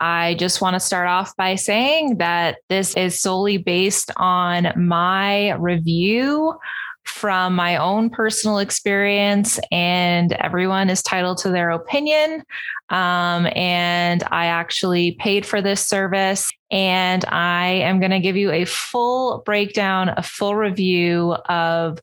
I just want to start off by saying that this is solely based on my review from my own personal experience, and everyone is entitled to their opinion. And I actually paid for this service, and I am going to give you a full breakdown, a full review of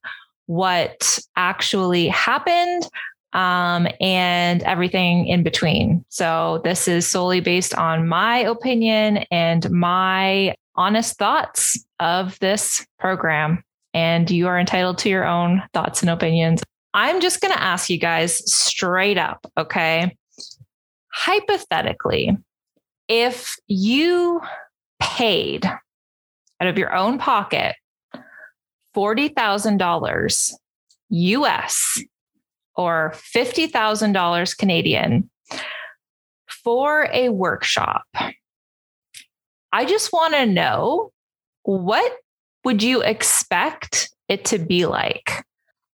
what actually happened, and everything in between. So this is solely based on my opinion and my honest thoughts of this program. And you are entitled to your own thoughts and opinions. I'm just going to ask you guys straight up, okay? Hypothetically, if you paid out of your own pocket $40,000 US or $50,000 Canadian for a workshop, I just want to know, what would you expect it to be like?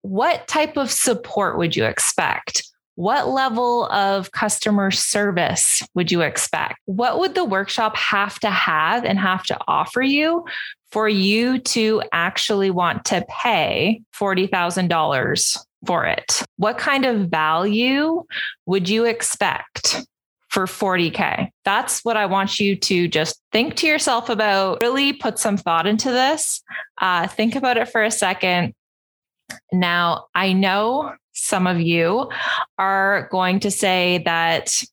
What type of support would you expect? What level of customer service would you expect? What would the workshop have to have and have to offer you for you to actually want to pay $40,000 for it? What kind of value would you expect for $40K? That's what I want you to just think to yourself about. Really put some thought into this. Think about it for a second. Now, I know some of you are going to say that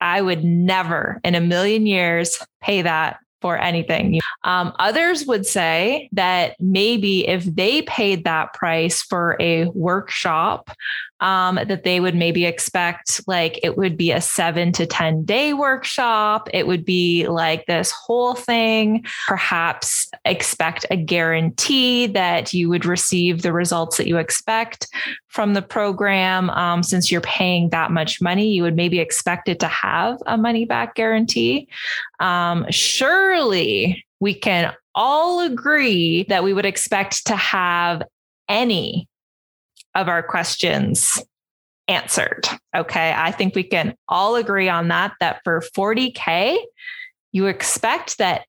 I would never in a million years pay that for anything. Others would say that maybe if they paid that price for a workshop, that they would maybe expect, like, it would be a 7 to 10 day workshop. It would be like this whole thing, perhaps expect a guarantee that you would receive the results that you expect from the program. Since you're paying that much money, you would maybe expect it to have a money back guarantee. Surely we can all agree that we would expect to have any of our questions answered. Okay. I think we can all agree on that, that for $40K, you expect that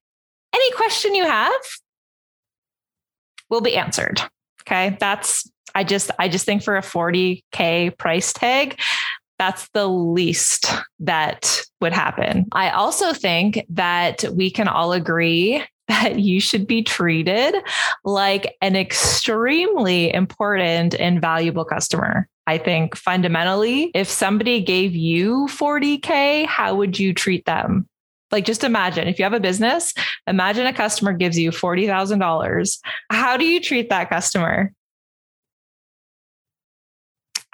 any question you have will be answered. Okay. That's, I just think for a $40K price tag, that's the least that would happen. I also think that we can all agree that you should be treated like an extremely important and valuable customer. I think fundamentally, if somebody gave you $40K, how would you treat them? Like, just imagine if you have a business, imagine a customer gives you $40,000. How do you treat that customer?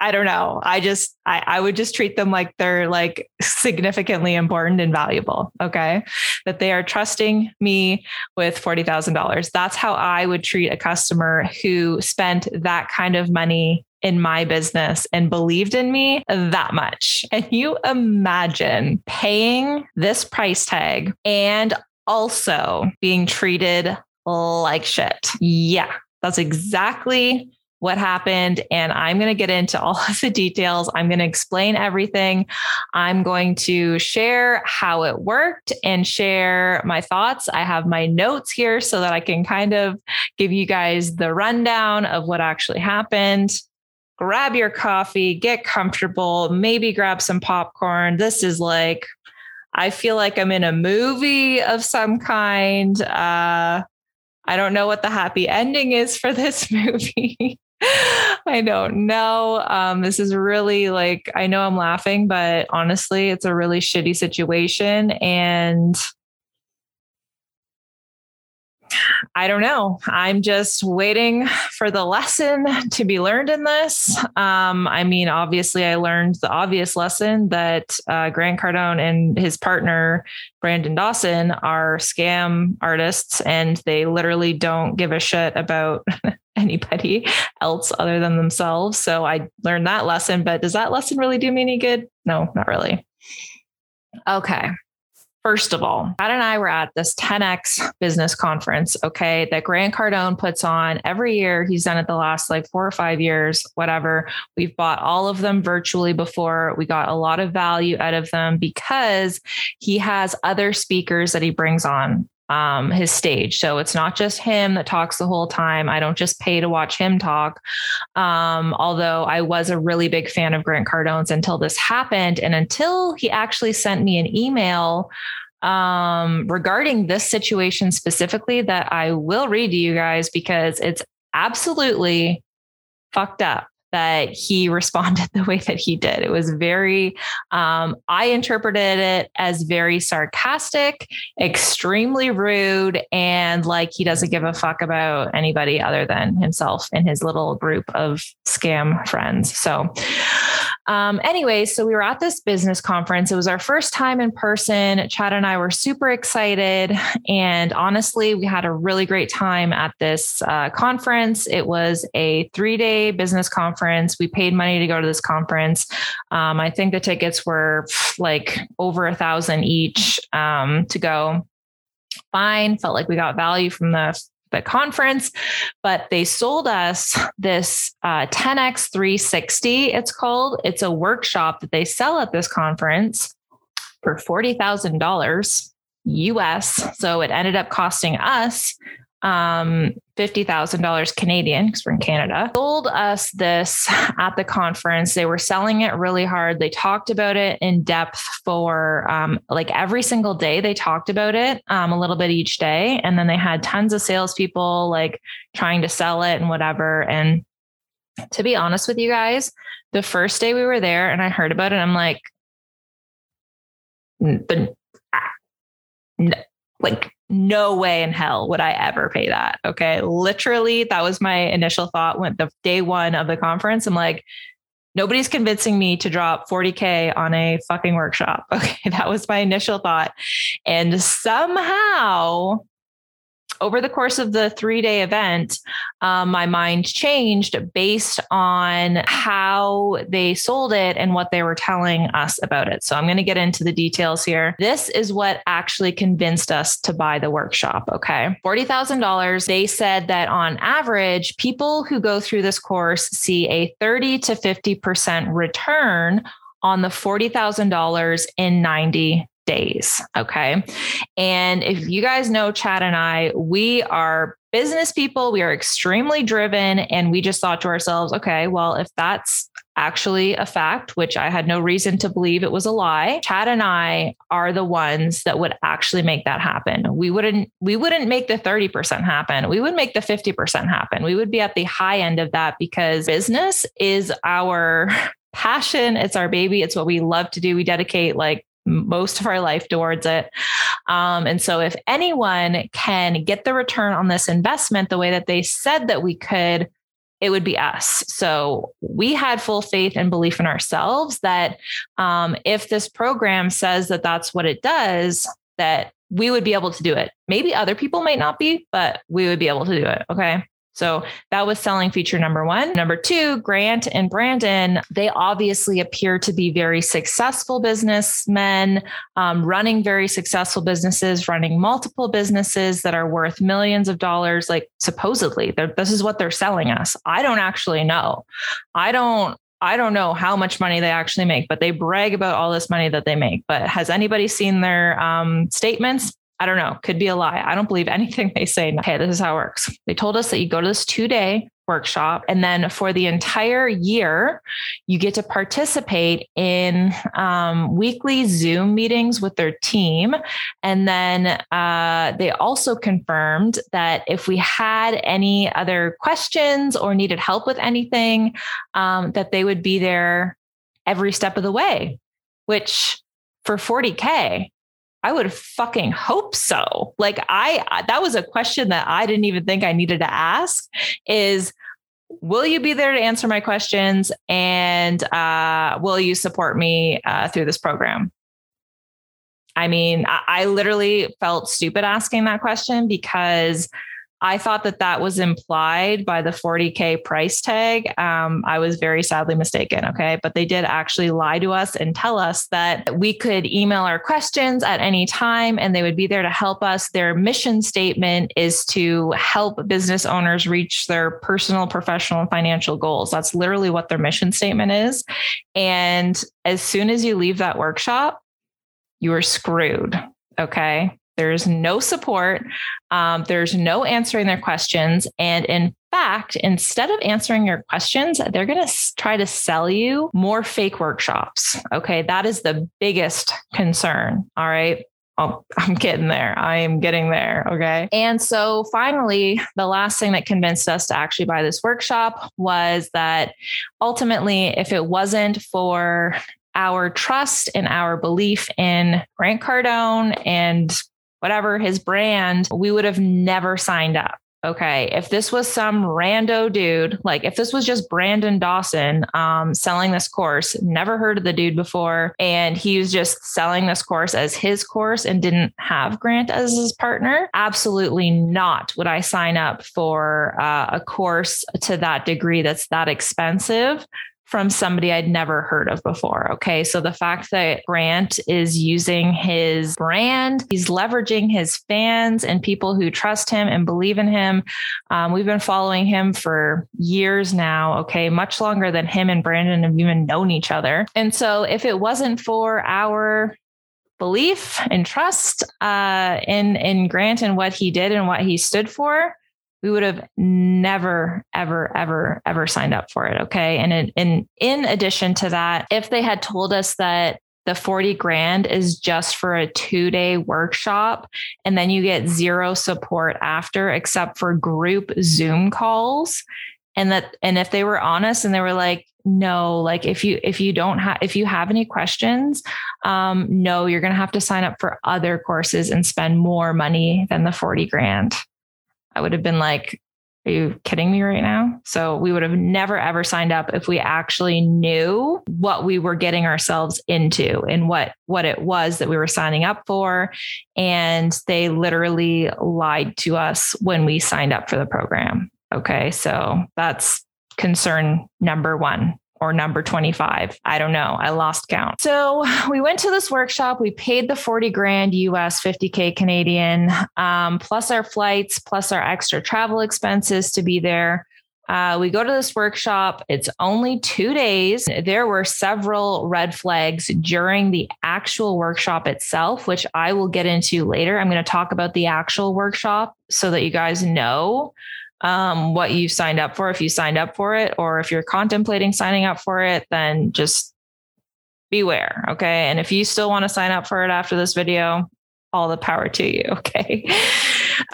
I don't know. I would just treat them like they're, like, significantly important and valuable. Okay. That they are trusting me with $40,000. That's how I would treat a customer who spent that kind of money in my business and believed in me that much. And you imagine paying this price tag and also being treated like shit. Yeah, that's exactly what happened. And I'm going to get into all of the details. I'm going to explain everything. I'm going to share how it worked and share my thoughts. I have my notes here so that I can kind of give you guys the rundown of what actually happened. Grab your coffee, get comfortable, maybe grab some popcorn. This is like, I feel like I'm in a movie of some kind. I don't know what the happy ending is for this movie. I don't know. This is really, like, I know I'm laughing, but honestly, it's a really shitty situation. And I don't know. I'm just waiting for the lesson to be learned in this. I mean, obviously, I learned the obvious lesson that Grant Cardone and his partner, Brandon Dawson, are scam artists, and they literally don't give a shit about anybody else other than themselves. So I learned that lesson, but does that lesson really do me any good? No, not really. Okay. First of all, Matt and I were at this 10X business conference, okay, that Grant Cardone puts on every year. He's done it the last like 4 or 5 years, whatever. We've bought all of them virtually before. We got a lot of value out of them because he has other speakers that he brings on his stage. So it's not just him that talks the whole time. I don't just pay to watch him talk. Although I was a really big fan of Grant Cardone's until this happened. And until he actually sent me an email regarding this situation specifically that I will read to you guys because it's absolutely fucked up that he responded the way that he did. It was very, I interpreted it as very sarcastic, extremely rude, and like he doesn't give a fuck about anybody other than himself and his little group of scam friends. So anyway, so we were at this business conference. It was our first time in person. Chad and I were super excited. And honestly, we had a really great time at this conference. It was a 3-day business conference. We paid money to go to this conference. I think the tickets were like over $1,000 each to go. Fine. Felt like we got value from the conference, but they sold us this 10x360. It's called. It's a workshop that they sell at this conference for $40,000 US. So it ended up costing us $50,000 Canadian because we're in Canada. Sold us this at the conference. They were selling it really hard. They talked about it in depth for like every single day. They talked about it a little bit each day. And then they had tons of salespeople like trying to sell it and whatever. And to be honest with you guys, the first day we were there and I heard about it, I'm like, no way in hell would I ever pay that. Okay. Literally, that was my initial thought when the day one of the conference. I'm like, nobody's convincing me to drop $40,000 on a fucking workshop. Okay. That was my initial thought. And somehow over the course of the 3-day event, my mind changed based on how they sold it and what they were telling us about it. So I'm going to get into the details here. This is what actually convinced us to buy the workshop. Okay. $40,000. They said that on average, people who go through this course see a 30 to 50% return on the $40,000 in 90 days. Okay. And if you guys know Chad and I, we are business people, we are extremely driven. And we just thought to ourselves, okay, well, if that's actually a fact, which I had no reason to believe it was a lie, Chad and I are the ones that would actually make that happen. We wouldn't make the 30% happen. We would make the 50% happen. We would be at the high end of that because business is our passion. It's our baby. It's what we love to do. We dedicate like most of our life towards it. And so if anyone can get the return on this investment the way that they said that we could, it would be us. So we had full faith and belief in ourselves that if this program says that that's what it does, that we would be able to do it. Maybe other people might not be, but we would be able to do it. Okay. So that was selling feature number one. Number two, Grant and Brandon, they obviously appear to be very successful businessmen, running very successful businesses, running multiple businesses that are worth millions of dollars. Like supposedly, this is what they're selling us. I don't actually know. I don't know how much money they actually make, but they brag about all this money that they make. But has anybody seen their statements? I don't know. Could be a lie. I don't believe anything they say. Okay, this is how it works. They told us that you go to this 2-day workshop and then for the entire year, you get to participate in weekly Zoom meetings with their team. And then they also confirmed that if we had any other questions or needed help with anything, that they would be there every step of the way, which for $40,000, I would fucking hope so. Like that was a question that I didn't even think I needed to ask is, will you be there to answer my questions? And will you support me through this program? I mean, I literally felt stupid asking that question because I thought that that was implied by the $40K price tag. I was very sadly mistaken. Okay. But they did actually lie to us and tell us that we could email our questions at any time and they would be there to help us. Their mission statement is to help business owners reach their personal, professional, and financial goals. That's literally what their mission statement is. And as soon as you leave that workshop, you are screwed. Okay. There's no support. There's no answering their questions. And in fact, instead of answering your questions, they're going to try to sell you more fake workshops. Okay. That is the biggest concern. All right. I'm getting there. I am getting there. Okay. And so finally, the last thing that convinced us to actually buy this workshop was that ultimately, if it wasn't for our trust and our belief in Grant Cardone and whatever his brand, we would have never signed up. Okay. If this was some rando dude, like if this was just Brandon Dawson selling this course, never heard of the dude before, and he was just selling this course as his course and didn't have Grant as his partner, absolutely not would I sign up for a course to that degree that's that expensive from somebody I'd never heard of before. Okay. So the fact that Grant is using his brand, he's leveraging his fans and people who trust him and believe in him. We've been following him for years now. Okay. Much longer than him and Brandon have even known each other. And so if it wasn't for our belief and trust in Grant and what he did and what he stood for, we would have never, ever, ever, ever signed up for it. Okay. And in addition to that, if they had told us that the 40 grand is just for a 2-day workshop, and then you get zero support after, except for group Zoom calls. And if they were honest and they were like, no, like if you have any questions, no, you're going to have to sign up for other courses and spend more money than the 40 grand. I would have been like, are you kidding me right now? So we would have never, ever signed up if we actually knew what we were getting ourselves into and what it was that we were signing up for. And they literally lied to us when we signed up for the program. Okay. So that's concern number one. Or number 25. I don't know. I lost count. So we went to this workshop. We paid the 40 grand US, 50K Canadian, plus our flights, plus our extra travel expenses to be there. We go to this workshop. It's only 2 days. There were several red flags during the actual workshop itself, which I will get into later. I'm going to talk about the actual workshop so that you guys know what you signed up for, if you signed up for it, or if you're contemplating signing up for it, then just beware. Okay. And if you still want to sign up for it after this video, all the power to you. Okay.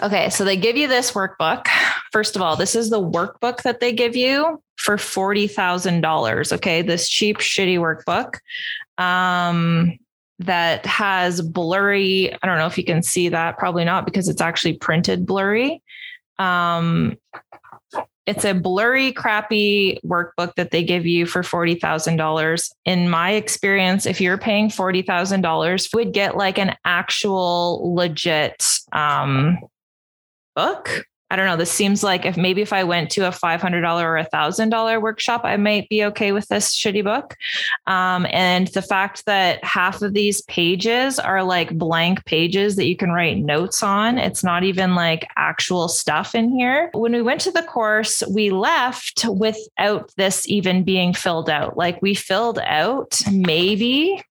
Okay. So they give you this workbook. First of all, this is the workbook that they give you for $40,000. Okay. This cheap, shitty workbook, that has blurry. I don't know if you can see that. Probably not, because it's actually printed blurry. It's a blurry, crappy workbook that they give you for $40,000. In my experience, if you're paying $40,000, you would get like an actual legit, book. I don't know. This seems like if I went to a $500 or $1,000 workshop, I might be okay with this shitty book. And the fact that half of these pages are like blank pages that you can write notes on. It's not even like actual stuff in here. When we went to the course, we left without this even being filled out. Like we filled out maybe,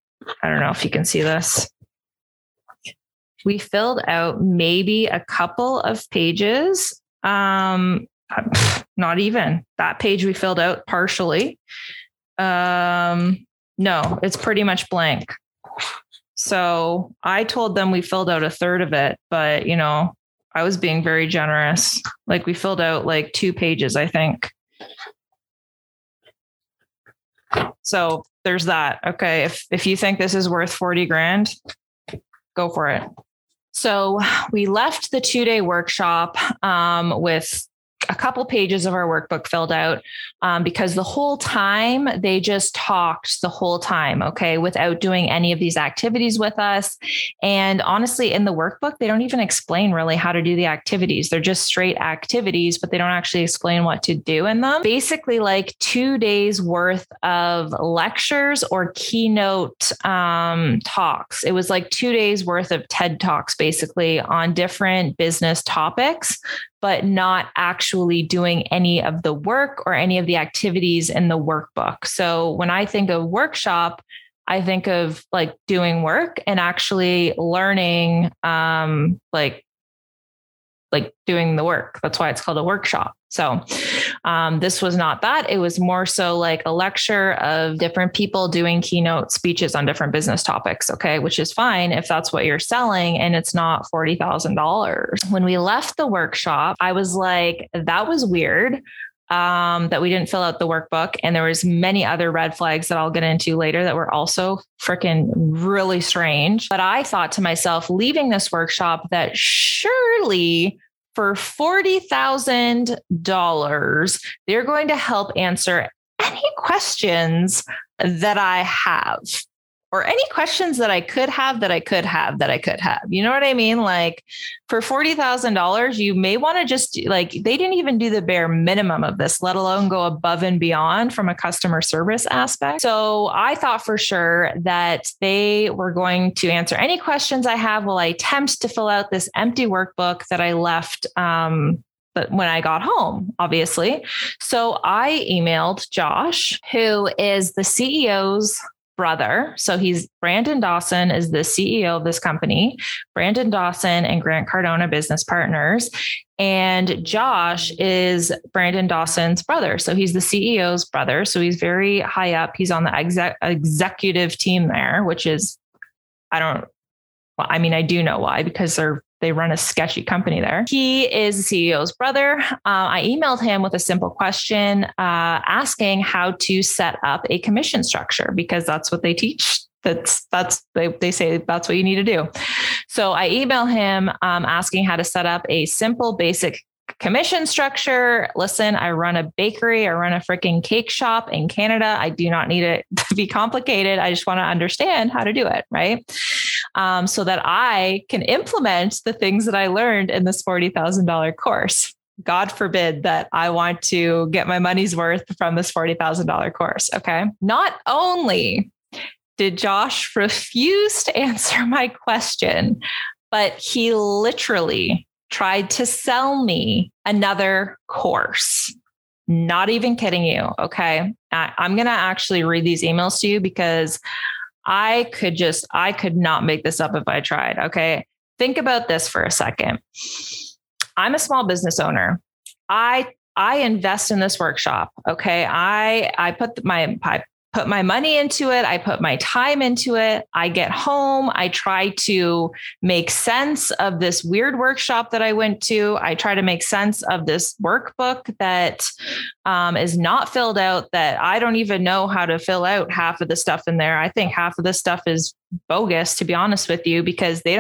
I don't know if you can see this. We filled out maybe a couple of pages, not even that page we filled out partially. No, it's pretty much blank. So I told them we filled out a third of it, but you know, I was being very generous. Like we filled out like 2 pages, I think. So there's that. Okay. If you think this is worth 40 grand, go for it. So we left the 2-day workshop with a a couple pages of our workbook filled out because the whole time they just talked the whole time, okay, without doing any of these activities with us. And honestly, in the workbook, they don't even explain really how to do the activities. They're just straight activities, but they don't actually explain what to do in them. Basically like 2 days worth of lectures or keynote talks. It was like 2 days worth of TED Talks basically on different business topics, but not actually doing any of the work or any of the activities in the workbook. So when I think of workshop, I think of like doing work and actually learning, like doing the work. That's why it's called a workshop. So this was not that. It was more so like a lecture of different people doing keynote speeches on different business topics. Okay. Which is fine if that's what you're selling and it's not $40,000. When we left the workshop, I was like, that was weird that we didn't fill out the workbook. And there was many other red flags that I'll get into later that were also freaking really strange. But I thought to myself, leaving this workshop, that surely for $40,000, they're going to help answer any questions that I have, or any questions that I could have, You know what I mean? Like for $40,000, you may want to just like, they didn't even do the bare minimum of this, let alone go above and beyond from a customer service aspect. So I thought for sure that they were going to answer any questions I have while I attempt to fill out this empty workbook that I left, but when I got home, obviously. So I emailed Josh, who is the CEO's brother. So he's Brandon Dawson is the CEO of this company, Brandon Dawson and Grant Cardone business partners. And Josh is Brandon Dawson's brother. So he's the CEO's brother. So he's very high up. He's on the executive team there, which is, I do know why, because they run a sketchy company there. He is the CEO's brother. I emailed him with a simple question asking how to set up a commission structure, because that's what they teach. They say that's what you need to do. So I email him asking how to set up a simple, basic commission structure. Listen, I run a bakery. I run a freaking cake shop in Canada. I do not need it to be complicated. I just want to understand how to do it, right? So that I can implement the things that I learned in this $40,000 course. God forbid that I want to get my money's worth from this $40,000 course. Okay. Not only did Josh refuse to answer my question, but he literally tried to sell me another course. Not even kidding you. Okay. I'm going to actually read these emails to you because I could not make this up if I tried. Okay. Think about this for a second. I'm a small business owner. I invest in this workshop. Okay. I put my money into it. I put my time into it. I get home. I try to make sense of this weird workshop that I went to. I try to make sense of this workbook that is not filled out, that I don't even know how to fill out half of the stuff in there. I think half of the stuff is bogus, to be honest with you, because they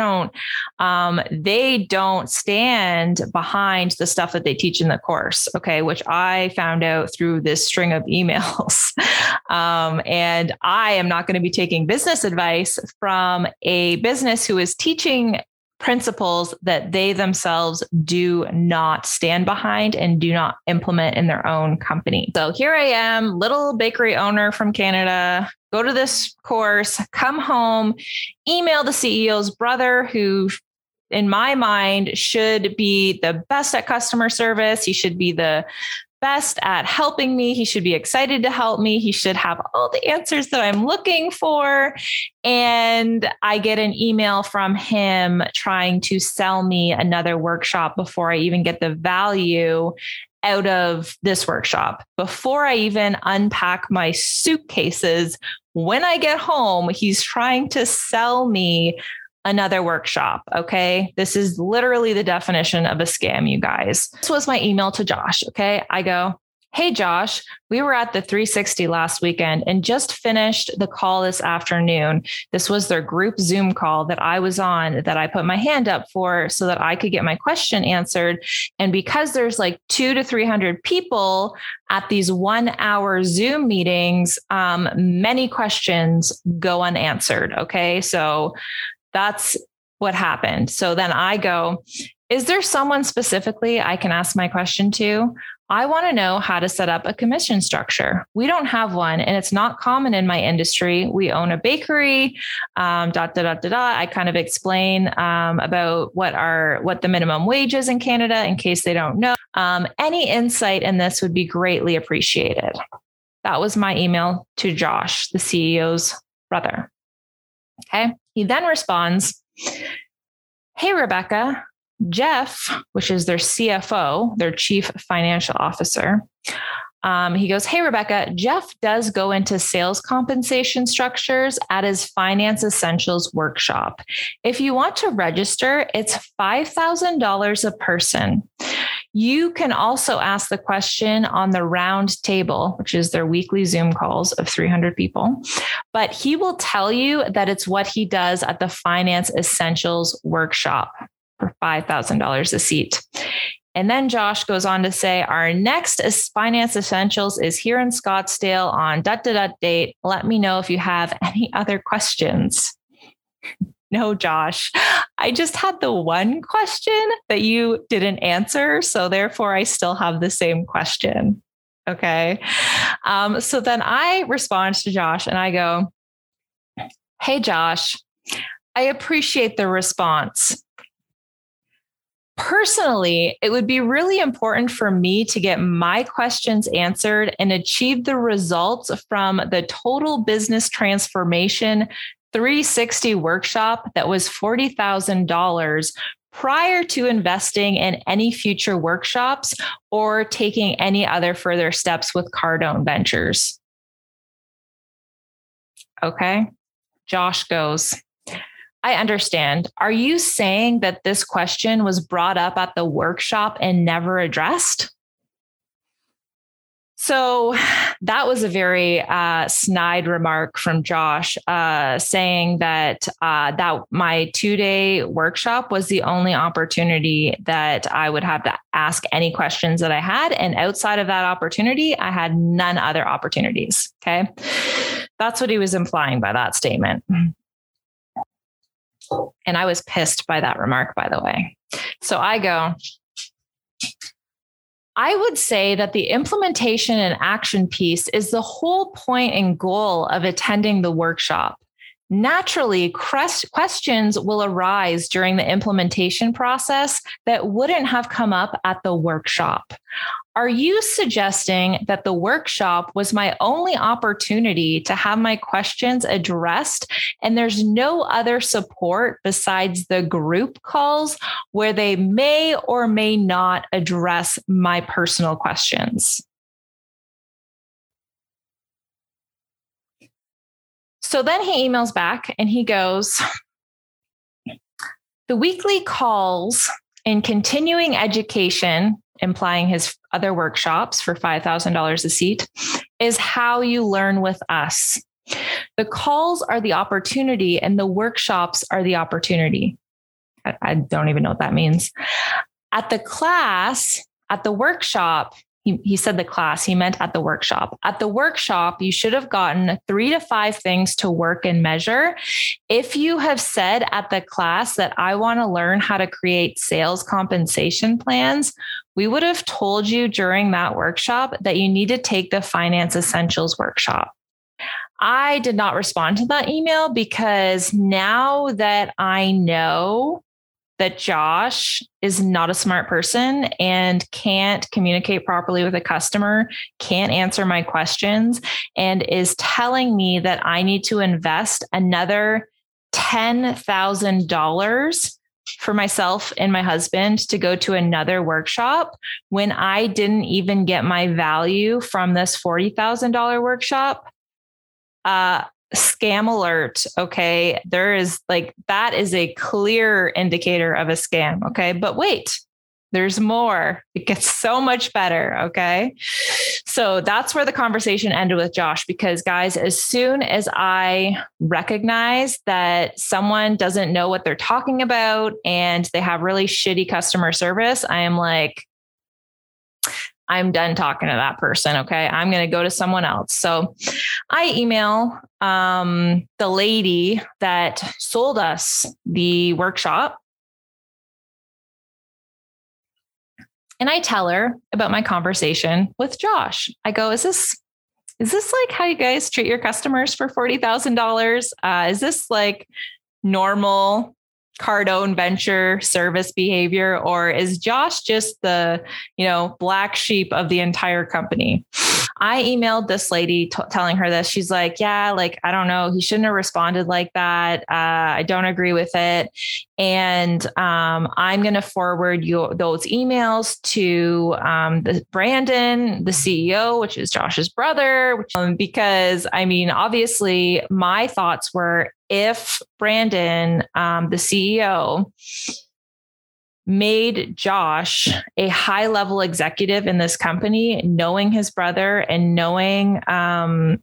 don't stand behind the stuff that they teach in the course. Okay. Which I found out through this string of emails. And I am not going to be taking business advice from a business who is teaching principles that they themselves do not stand behind and do not implement in their own company. So here I am, little bakery owner from Canada, go to this course, come home, email the CEO's brother, who in my mind should be the best at customer service. He should be the best at helping me. He should be excited to help me. He should have all the answers that I'm looking for. And I get an email from him trying to sell me another workshop before I even get the value out of this workshop, before I even unpack my suitcases. When I get home, he's trying to sell me another workshop. Okay. This is literally the definition of a scam, you guys. This was my email to Josh. Okay. I go, hey, Josh, we were at the 360 last weekend and just finished the call this afternoon. This was their group Zoom call that I was on that I put my hand up for so that I could get my question answered. And because there's like 200 to 300 people at these 1 hour Zoom meetings, many questions go unanswered. Okay. So that's what happened. So then I go, is there someone specifically I can ask my question to? I want to know how to set up a commission structure. We don't have one, and it's not common in my industry. We own a bakery. I kind of explain about what the minimum wage is in Canada in case they don't know. Any insight in this would be greatly appreciated. That was my email to Josh, the CEO's brother. Okay. He then responds, hey, Rebecca. Jeff, which is their CFO, their chief financial officer, he goes, hey, Rebecca, Jeff does go into sales compensation structures at his Finance Essentials workshop. If you want to register, it's $5,000 a person. You can also ask the question on the round table, which is their weekly Zoom calls of 300 people, but he will tell you that it's what he does at the Finance Essentials workshop. For $5,000 a seat. And then Josh goes on to say, our next Finance Essentials is here in Scottsdale on date. Let me know if you have any other questions. No, Josh, I just had the one question that you didn't answer. So therefore I still have the same question. Okay. So then I respond to Josh and I go, hey, Josh, I appreciate the response. Personally, it would be really important for me to get my questions answered and achieve the results from the Total Business Transformation 360 workshop that was $40,000 prior to investing in any future workshops or taking any other further steps with Cardone Ventures. Okay, Josh goes, I understand. Are you saying that this question was brought up at the workshop and never addressed? So that was a very snide remark from Josh, saying that my 2-day workshop was the only opportunity that I would have to ask any questions that I had. And outside of that opportunity, I had none other opportunities. Okay. That's what he was implying by that statement. And I was pissed by that remark, by the way. So I go, I would say that the implementation and action piece is the whole point and goal of attending the workshop. Naturally, questions will arise during the implementation process that wouldn't have come up at the workshop. Are you suggesting that the workshop was my only opportunity to have my questions addressed and there's no other support besides the group calls where they may or may not address my personal questions? So then he emails back and he goes, the weekly calls in continuing education, implying his other workshops for $5,000 a seat, is how you learn with us. The calls are the opportunity and the workshops are the opportunity. I don't even know what that means. At the class, at the workshop, he said the class, he meant at the workshop. At the workshop, you should have gotten 3 to 5 things to work and measure. If you have said at the class that I want to learn how to create sales compensation plans, we would have told you during that workshop that you need to take the Finance Essentials workshop. I did not respond to that email because now that I know that Josh is not a smart person and can't communicate properly with a customer, can't answer my questions, and is telling me that I need to invest another $10,000 for myself and my husband to go to another workshop when I didn't even get my value from this $40,000 workshop. Scam alert. Okay. There is that is a clear indicator of a scam. Okay. But wait, There's more. It gets so much better. Okay. So that's where the conversation ended with Josh, because guys, as soon as I recognize that someone doesn't know what they're talking about and they have really shitty customer service, I am like, I'm done talking to that person. Okay. I'm going to go to someone else. So I email the lady that sold us the workshop. And I tell her about my conversation with Josh. I go, is this like how you guys treat your customers for $40,000? Is this like normal Cardone venture service behavior? Or is Josh just the, black sheep of the entire company? I emailed this lady telling her this. She's like, yeah, like, I don't know. He shouldn't have responded like that. I don't agree with it. And I'm going to forward those emails to Brandon, the CEO, which is Josh's brother, because obviously my thoughts were, if Brandon, the CEO, made Josh a high level executive in this company, knowing his brother and knowing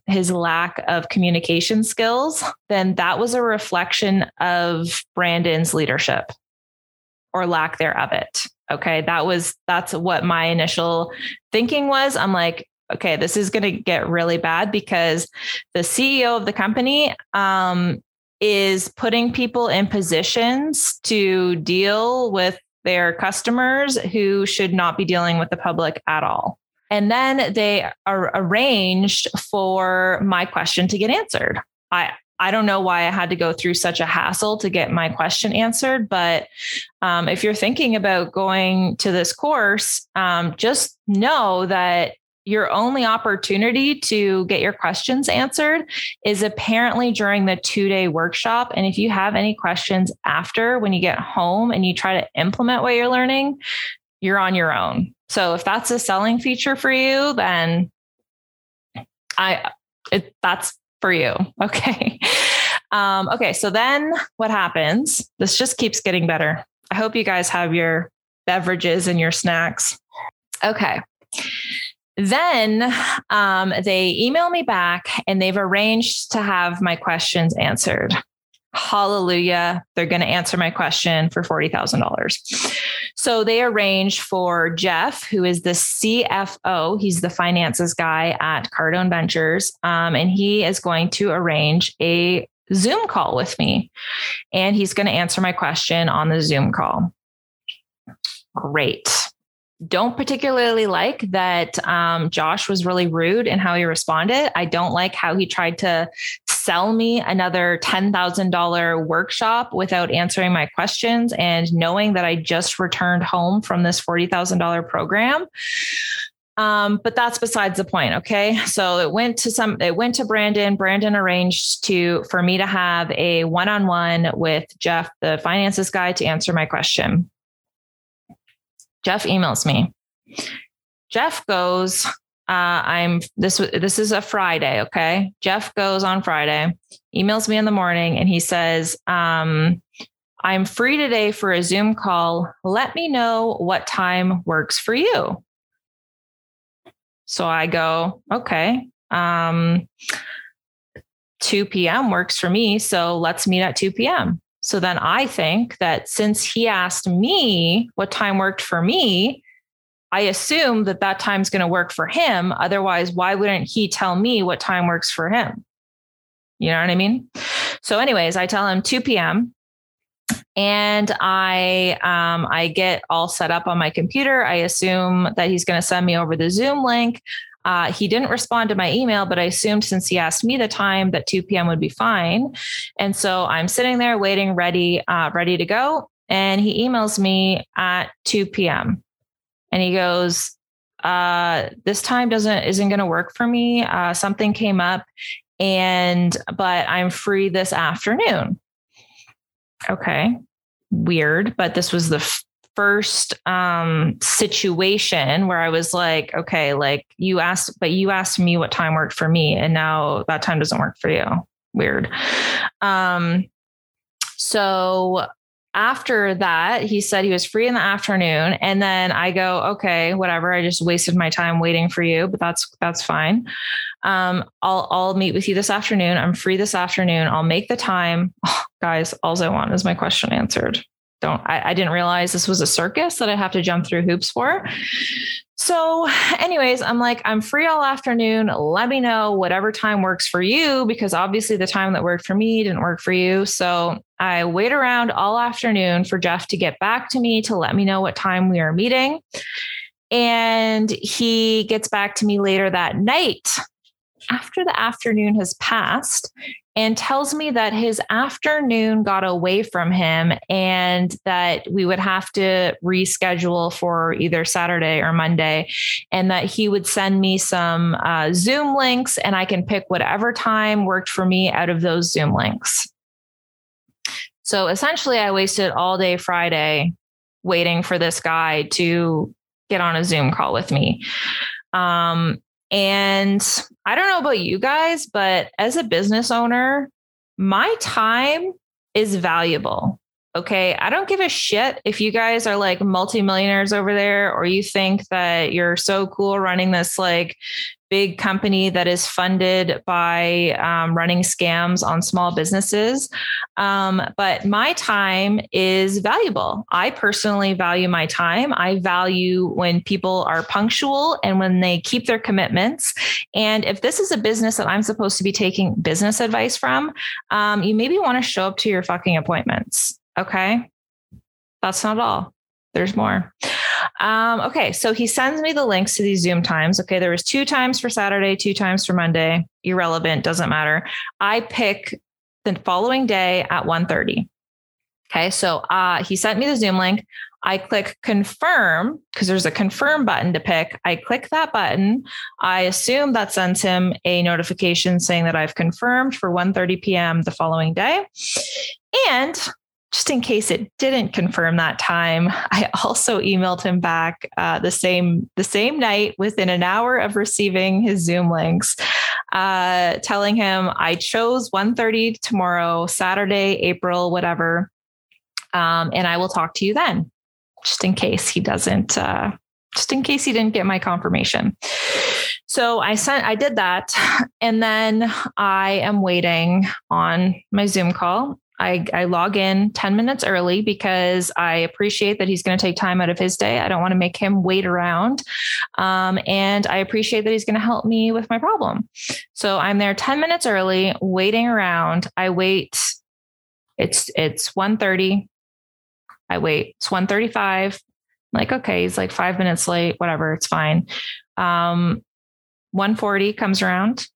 his lack of communication skills, then that was a reflection of Brandon's leadership or lack thereof it. Okay. That's what my initial thinking was. I'm like, okay, this is going to get really bad because the CEO of the company, is putting people in positions to deal with their customers who should not be dealing with the public at all. And then they are arranged for my question to get answered. I don't know why I had to go through such a hassle to get my question answered, but if you're thinking about going to this course, just know that your only opportunity to get your questions answered is apparently during the 2-day workshop. And if you have any questions after, when you get home and you try to implement what you're learning, you're on your own. So if that's a selling feature for you, then that's for you. Okay. Okay. So then what happens? This just keeps getting better. I hope you guys have your beverages and your snacks. Okay. Then they email me back and they've arranged to have my questions answered. Hallelujah. They're going to answer my question for $40,000. So they arrange for Jeff, who is the CFO. He's the finances guy at Cardone Ventures. And he is going to arrange a Zoom call with me. And he's going to answer my question on the Zoom call. Great. Don't particularly like that Josh was really rude in how he responded. I don't like how he tried to sell me another $10,000 workshop without answering my questions and knowing that I just returned home from this $40,000 program. But that's besides the point. Okay. So it went to Brandon. Brandon arranged for me to have a one-on-one with Jeff, the finances guy, to answer my question. Jeff emails me. Jeff goes, this is a Friday. Okay. Jeff goes on Friday, emails me in the morning. And he says, I'm free today for a Zoom call. Let me know what time works for you. So I go, okay. 2 PM works for me. So let's meet at 2 PM. So then I think that since he asked me what time worked for me, I assume that time's going to work for him. Otherwise, why wouldn't he tell me what time works for him? You know what I mean? So anyways, I tell him 2 p.m. and I get all set up on my computer. I assume that he's going to send me over the Zoom link. He didn't respond to my email, but I assumed since he asked me the time that 2 p.m. would be fine. And so I'm sitting there waiting, ready to go. And he emails me at 2 p.m. and he goes, this time isn't going to work for me. Something came up but I'm free this afternoon. Okay. Weird. But this was the first situation where I was like, okay, like you asked me what time worked for me, and now that time doesn't work for you. Weird. So after that, he said he was free in the afternoon. And then I go, okay, whatever. I just wasted my time waiting for you, but that's fine. I'll meet with you this afternoon. I'm free this afternoon. I'll make the time. Oh, guys, all I want is my question answered. I didn't realize this was a circus that I have to jump through hoops for. So anyways, I'm like, I'm free all afternoon. Let me know whatever time works for you, because obviously the time that worked for me didn't work for you. So I wait around all afternoon for Jeff to get back to me, to let me know what time we are meeting. And he gets back to me later that night, after the afternoon has passed, and tells me that his afternoon got away from him and that we would have to reschedule for either Saturday or Monday, and that he would send me some Zoom links and I can pick whatever time worked for me out of those Zoom links. So essentially I wasted all day Friday waiting for this guy to get on a Zoom call with me. And I don't know about you guys, but as a business owner, my time is valuable. Okay. I don't give a shit if you guys are like multimillionaires over there, or you think that you're so cool running this like big company that is funded by running scams on small businesses. But my time is valuable. I personally value my time. I value when people are punctual and when they keep their commitments. And if this is a business that I'm supposed to be taking business advice from, you maybe want to show up to your fucking appointments. Okay. That's not all. There's more. Okay. So he sends me the links to these Zoom times. Okay. There was 2 times for Saturday, 2 times for Monday. Irrelevant. Doesn't matter. I pick the following day at 1:30. Okay. So, he sent me the Zoom link. I click confirm because there's a confirm button to pick. I click that button. I assume that sends him a notification saying that I've confirmed for 1:30 PM the following day. And just in case it didn't confirm that time, I also emailed him back the same night within an hour of receiving his Zoom links, telling him I chose 1:30 tomorrow, Saturday, April, whatever. And I will talk to you then, just in case he doesn't, just in case he didn't get my confirmation. So I did that. And then I am waiting on my Zoom call. I log in 10 minutes early because I appreciate that he's going to take time out of his day. I don't want to make him wait around. And I appreciate that he's going to help me with my problem. So I'm there 10 minutes early, waiting around. I wait. It's 1:30. I wait. It's 1:35. Like, okay, he's like 5 minutes late, whatever. It's fine. 1:40 comes around.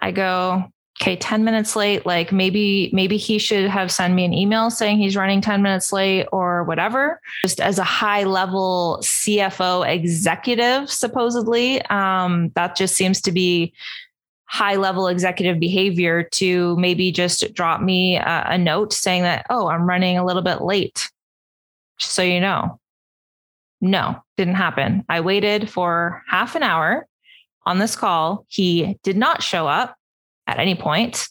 I go, okay, 10 minutes late. Like maybe he should have sent me an email saying he's running 10 minutes late or whatever. Just as a high level CFO executive, supposedly, that just seems to be high level executive behavior, to maybe just drop me a note saying that, oh, I'm running a little bit late, just so you know. No, didn't happen. I waited for half an hour on this call. He did not show up at any point,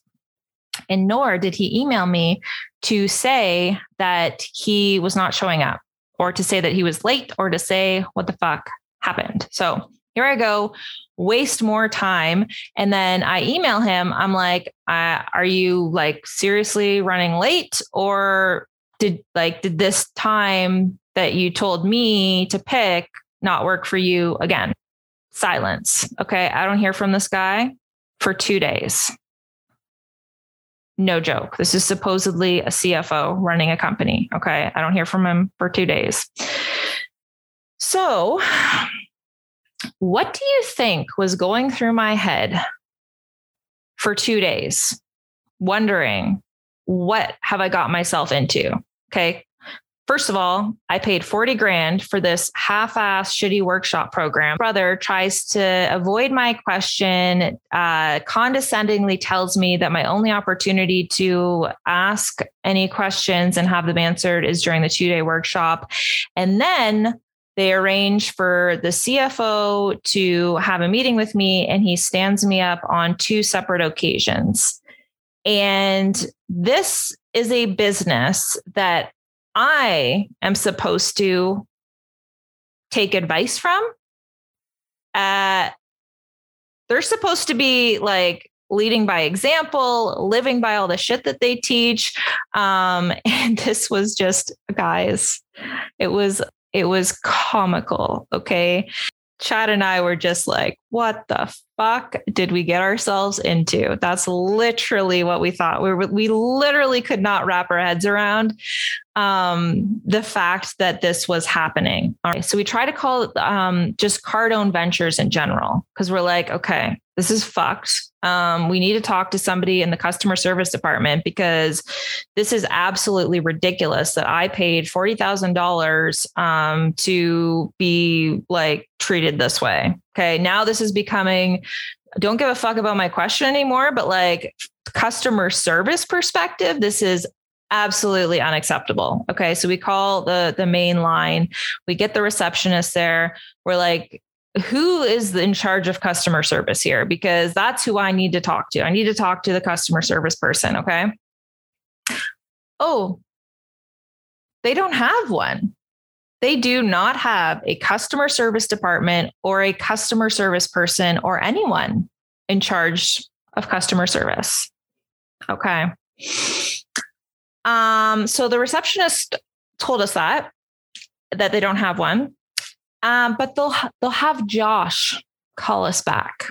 and nor did he email me to say that he was not showing up, or to say that he was late, or to say what the fuck happened. So here I go, waste more time. And then I email him. I'm like, are you like seriously running late? Or did this time that you told me to pick not work for you again? Silence. Okay. I don't hear from this guy for 2 days. No joke. This is supposedly a CFO running a company. Okay. I don't hear from him for 2 days. So what do you think was going through my head for 2 days, wondering what have I got myself into? Okay. First of all, I paid $40,000 for this half-ass shitty workshop program. Brother tries to avoid my question, condescendingly tells me that my only opportunity to ask any questions and have them answered is during the 2-day workshop. And then they arrange for the CFO to have a meeting with me, and he stands me up on 2 separate occasions. And this is a business that I am supposed to take advice from, they're supposed to be like leading by example, living by all the shit that they teach. And this was just, guys, it was comical. Okay. Chad and I were just like, what the fuck did we get ourselves into? That's literally what we thought. We literally could not wrap our heads around the fact that this was happening. All right. So we try to call it just Cardone Ventures in general, because we're like, okay, this is fucked. We need to talk to somebody in the customer service department, because this is absolutely ridiculous that I paid $40,000 to be like treated this way. Okay. Now this is becoming, don't give a fuck about my question anymore, but like customer service perspective, this is absolutely unacceptable. Okay. So we call the main line, we get the receptionist there. We're like, who is in charge of customer service here? Because that's who I need to talk to. I need to talk to the customer service person. Okay. Oh, they don't have one. They do not have a customer service department or a customer service person or anyone in charge of customer service. Okay. So the receptionist told us that they don't have one. But they'll have Josh call us back.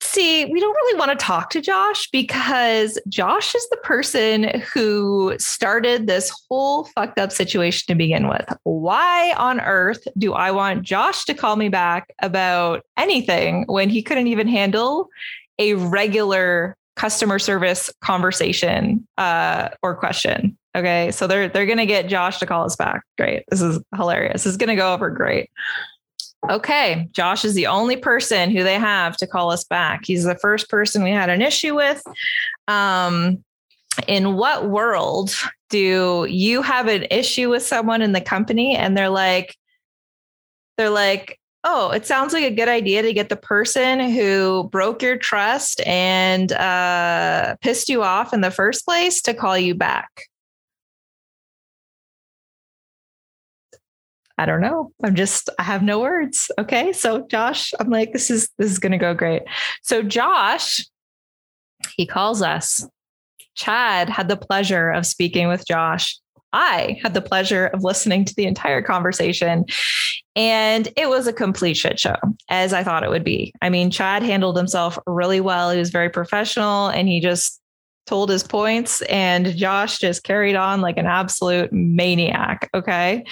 See, we don't really want to talk to Josh, because Josh is the person who started this whole fucked up situation to begin with. Why on earth do I want Josh to call me back about anything when he couldn't even handle a regular customer service conversation or question? Okay, so they're going to get Josh to call us back. Great. This is hilarious. This is going to go over great. Okay, Josh is the only person who they have to call us back. He's the first person we had an issue with. In what world do you have an issue with someone in the company and they're like, oh, it sounds like a good idea to get the person who broke your trust and pissed you off in the first place to call you back? I don't know. I have no words. Okay. So Josh, I'm like, this is going to go great. So Josh, he calls us. Chad had the pleasure of speaking with Josh. I had the pleasure of listening to the entire conversation, and it was a complete shit show, as I thought it would be. I mean, Chad handled himself really well. He was very professional, and he just told his points, and Josh just carried on like an absolute maniac. Okay.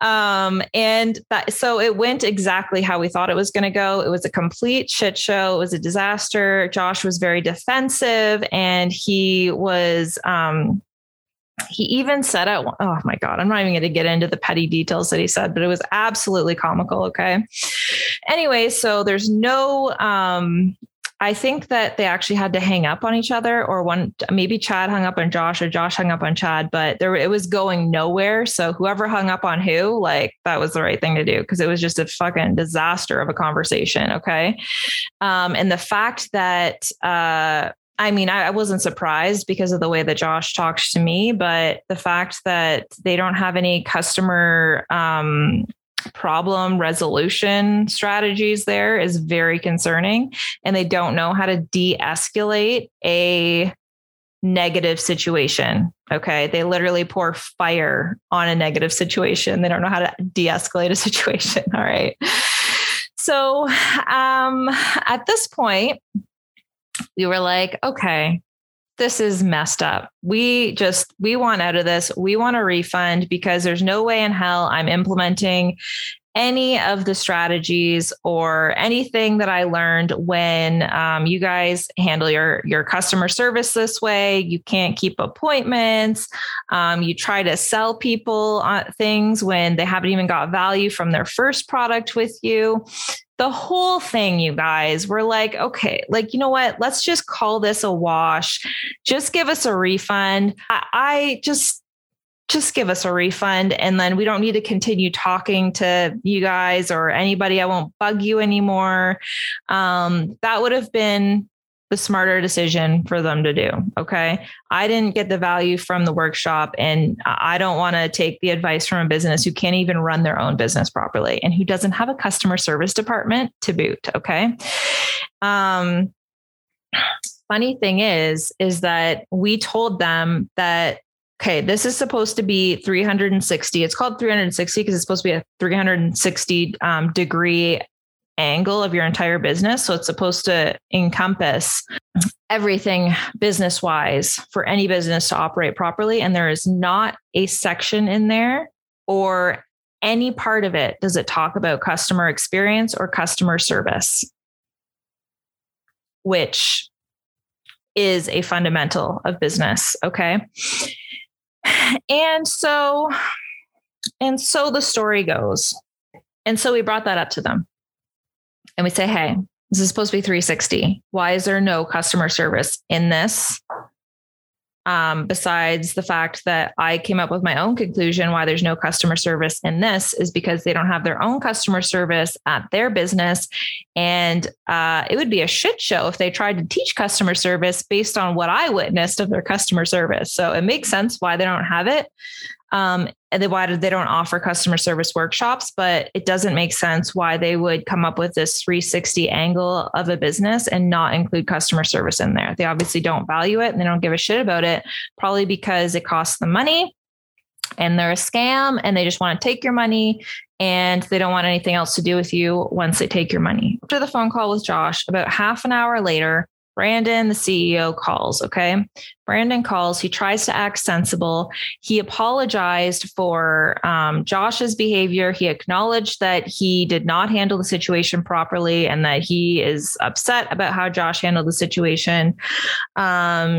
So it went exactly how we thought it was going to go. It was a complete shit show. It was a disaster. Josh was very defensive, and he was, he even said it. Oh my God, I'm not even going to get into the petty details that he said, but it was absolutely comical. Okay. Anyway, so there's no, I think that they actually had to hang up on each other, or one, maybe Chad hung up on Josh or Josh hung up on Chad, but it was going nowhere. So whoever hung up on who, like, that was the right thing to do, because it was just a fucking disaster of a conversation. Okay. And the fact that, I mean, I wasn't surprised because of the way that Josh talks to me, but the fact that they don't have any customer, problem resolution strategies there is very concerning, and they don't know how to de-escalate a negative situation. Okay. They literally pour fire on a negative situation. They don't know how to de-escalate a situation. All right. So, at this point we were like, okay, this is messed up. We want out of this. We want a refund, because there's no way in hell I'm implementing any of the strategies or anything that I learned when you guys handle your customer service this way. You can't keep appointments. You try to sell people on things when they haven't even got value from their first product with you. The whole thing, you guys, we're like, okay, like, you know what? Let's just call this a wash. Just give us a refund. Just give us a refund. And then we don't need to continue talking to you guys or anybody. I won't bug you anymore. That would have been the smarter decision for them to do. Okay. I didn't get the value from the workshop, and I don't want to take the advice from a business who can't even run their own business properly and who doesn't have a customer service department to boot. Okay. Funny thing is that we told them that, okay, this is supposed to be 360. It's called 360 because it's supposed to be a 360 degree angle of your entire business. So it's supposed to encompass everything business wise for any business to operate properly. And there is not a section in there or any part of it. Does it talk about customer experience or customer service? Which is a fundamental of business. Okay. And so the story goes. And so we brought that up to them. And we say, hey, this is supposed to be 360. Why is there no customer service in this? Besides the fact that I came up with my own conclusion, why there's no customer service in this is because they don't have their own customer service at their business. And it would be a shit show if they tried to teach customer service based on what I witnessed of their customer service. So it makes sense why they don't have it. And then why they don't offer customer service workshops, but it doesn't make sense why they would come up with this 360 angle of a business and not include customer service in there. They obviously don't value it and they don't give a shit about it, probably because it costs them money and they're a scam and they just want to take your money and they don't want anything else to do with you once they take your money. After the phone call with Josh, about half an hour later, Brandon, the CEO, calls. Okay. Brandon calls. He tries to act sensible. He apologized for Josh's behavior. He acknowledged that he did not handle the situation properly and that he is upset about how Josh handled the situation.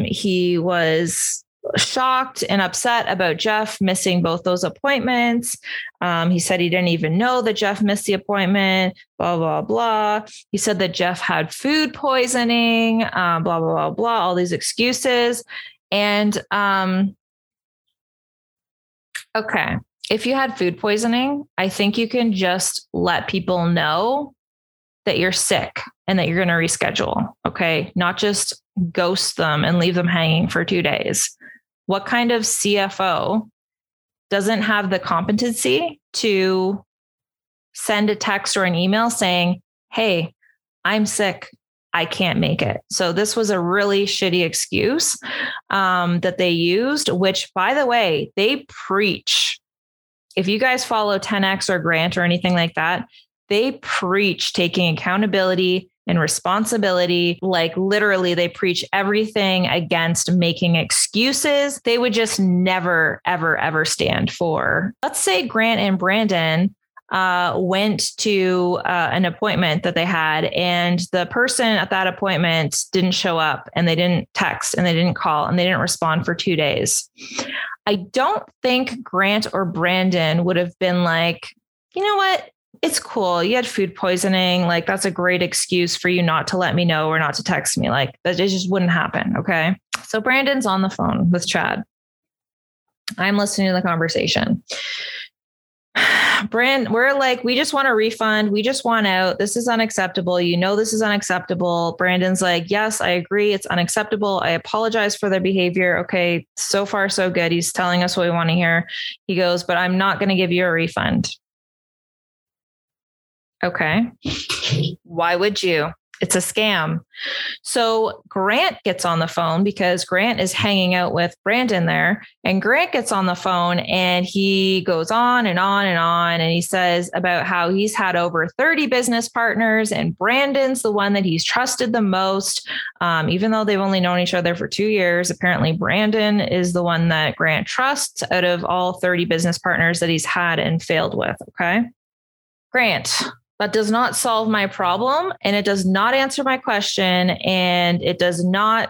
He was shocked and upset about Jeff missing both those appointments. He said he didn't even know that Jeff missed the appointment, blah, blah, blah. He said that Jeff had food poisoning, blah, blah, blah, blah, all these excuses. And, okay. If you had food poisoning, I think you can just let people know that you're sick and that you're going to reschedule. Okay. Not just ghost them and leave them hanging for 2 days. What kind of CFO doesn't have the competency to send a text or an email saying, hey, I'm sick. I can't make it. So this was a really shitty excuse that they used, which, by the way, they preach. If you guys follow 10X or Grant or anything like that, they preach taking accountability and responsibility. Like, literally, they preach everything against making excuses. They would just never, ever, ever stand for. Let's say Grant and Brandon went to an appointment that they had, and the person at that appointment didn't show up, and they didn't text, and they didn't call, and they didn't respond for 2 days. I don't think Grant or Brandon would have been like, you know what? It's cool. You had food poisoning. Like, that's a great excuse for you not to let me know or not to text me. Like, that just wouldn't happen. Okay. So Brandon's on the phone with Chad. I'm listening to the conversation. We're like, we just want a refund. We just want out. This is unacceptable. You know, this is unacceptable. Brandon's like, yes, I agree. It's unacceptable. I apologize for their behavior. Okay. So far, so good. He's telling us what we want to hear. He goes, but I'm not going to give you a refund. Okay. Why would you? It's a scam. So Grant gets on the phone because Grant is hanging out with Brandon there, and Grant gets on the phone and he goes on and on and on. And he says about how he's had over 30 business partners and Brandon's the one that he's trusted the most. Even though they've only known each other for 2 years, apparently Brandon is the one that Grant trusts out of all 30 business partners that he's had and failed with. Okay. Grant, that does not solve my problem, and it does not answer my question, and it does not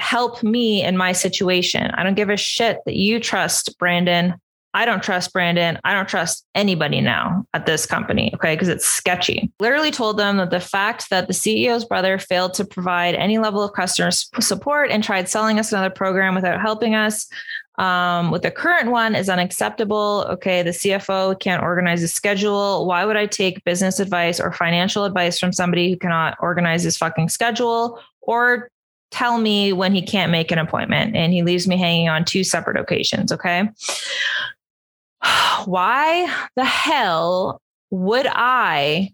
help me in my situation. I don't give a shit that you trust Brandon. I don't trust Brandon. I don't trust anybody now at this company, okay? Because it's sketchy. Literally told them that the fact that the CEO's brother failed to provide any level of customer support and tried selling us another program without helping us with the current one is unacceptable. Okay. The CFO can't organize his schedule. Why would I take business advice or financial advice from somebody who cannot organize his fucking schedule or tell me when he can't make an appointment, and he leaves me hanging on two separate occasions. Okay. Why the hell would I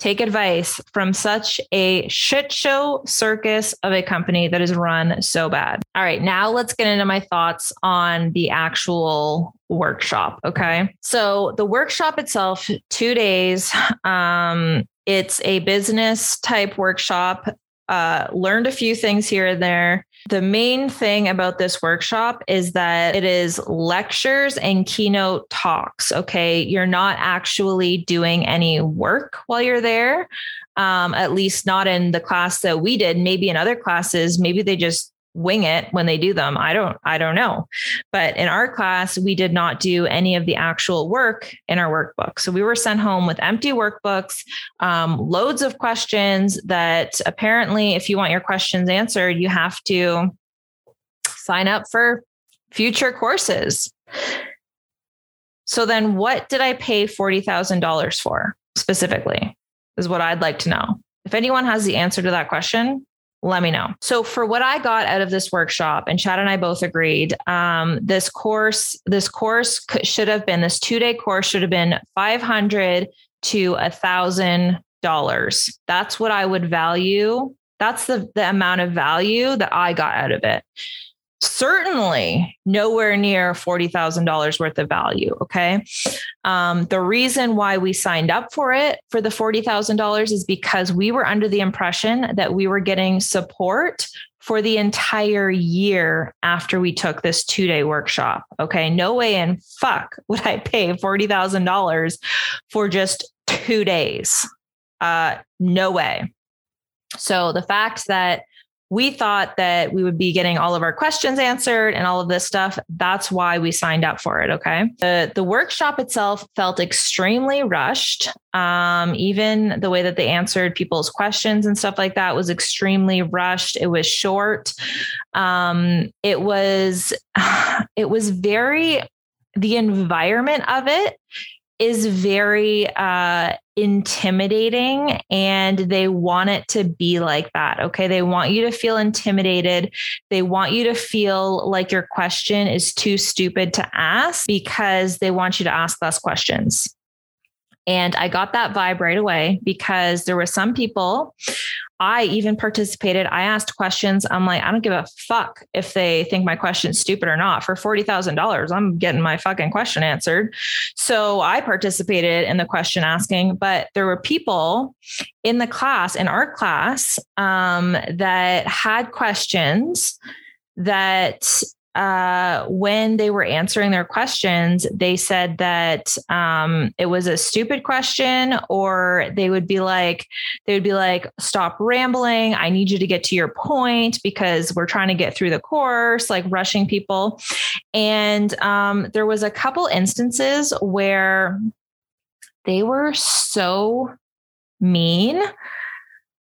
take advice from such a shit show circus of a company that is run so bad? All right, now let's get into my thoughts on the actual workshop. Okay. So the workshop itself, 2 days, it's a business type workshop. Learned a few things here and there. The main thing about this workshop is that it is lectures and keynote talks. Okay. You're not actually doing any work while you're there. At least not in the class that we did. Maybe in other classes, maybe they just wing it when they do them. I don't know. But in our class, we did not do any of the actual work in our workbook. So we were sent home with empty workbooks, loads of questions that apparently, if you want your questions answered, you have to sign up for future courses. So then what did I pay $40,000 for specifically is what I'd like to know. If anyone has the answer to that question, let me know. So for what I got out of this workshop, and Chad and I both agreed, this 2 day course should have been $500 to $1,000. That's what I would value. That's the amount of value that I got out of it. Certainly nowhere near $40,000 worth of value. Okay. The reason why we signed up for the $40,000 is because we were under the impression that we were getting support for the entire year after we took this 2 day workshop. Okay. No way in fuck would I pay $40,000 for just 2 days. No way. So the fact that we thought that we would be getting all of our questions answered and all of this stuff, that's why we signed up for it. Okay. The workshop itself felt extremely rushed. Even the way that they answered people's questions and stuff like that was extremely rushed. It was short. It was very, the environment of it is very intimidating, and they want it to be like that. Okay. They want you to feel intimidated. They want you to feel like your question is too stupid to ask because they want you to ask less questions. And I got that vibe right away because there were some people, I even participated. I asked questions. I'm like, I don't give a fuck if they think my question's stupid or not. For $40,000, I'm getting my fucking question answered. So I participated in the question asking, but there were people in the class, in our class, that had questions that when they were answering their questions, they said that it was a stupid question, or they would be like, stop rambling. I need you to get to your point because we're trying to get through the course, like rushing people. And there was a couple instances where they were so mean.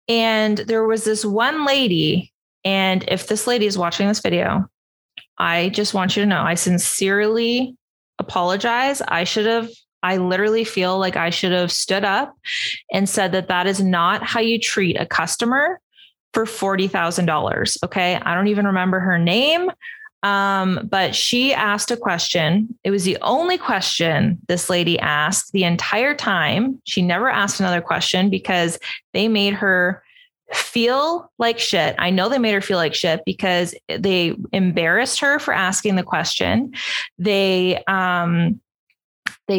And there was this one lady, and if this lady is watching this video, I just want you to know, I sincerely apologize. I literally feel like I should have stood up and said that is not how you treat a customer for $40,000. Okay. I don't even remember her name. But she asked a question. It was the only question this lady asked the entire time. She never asked another question because they made her feel like shit. I know they made her feel like shit because they embarrassed her for asking the question. They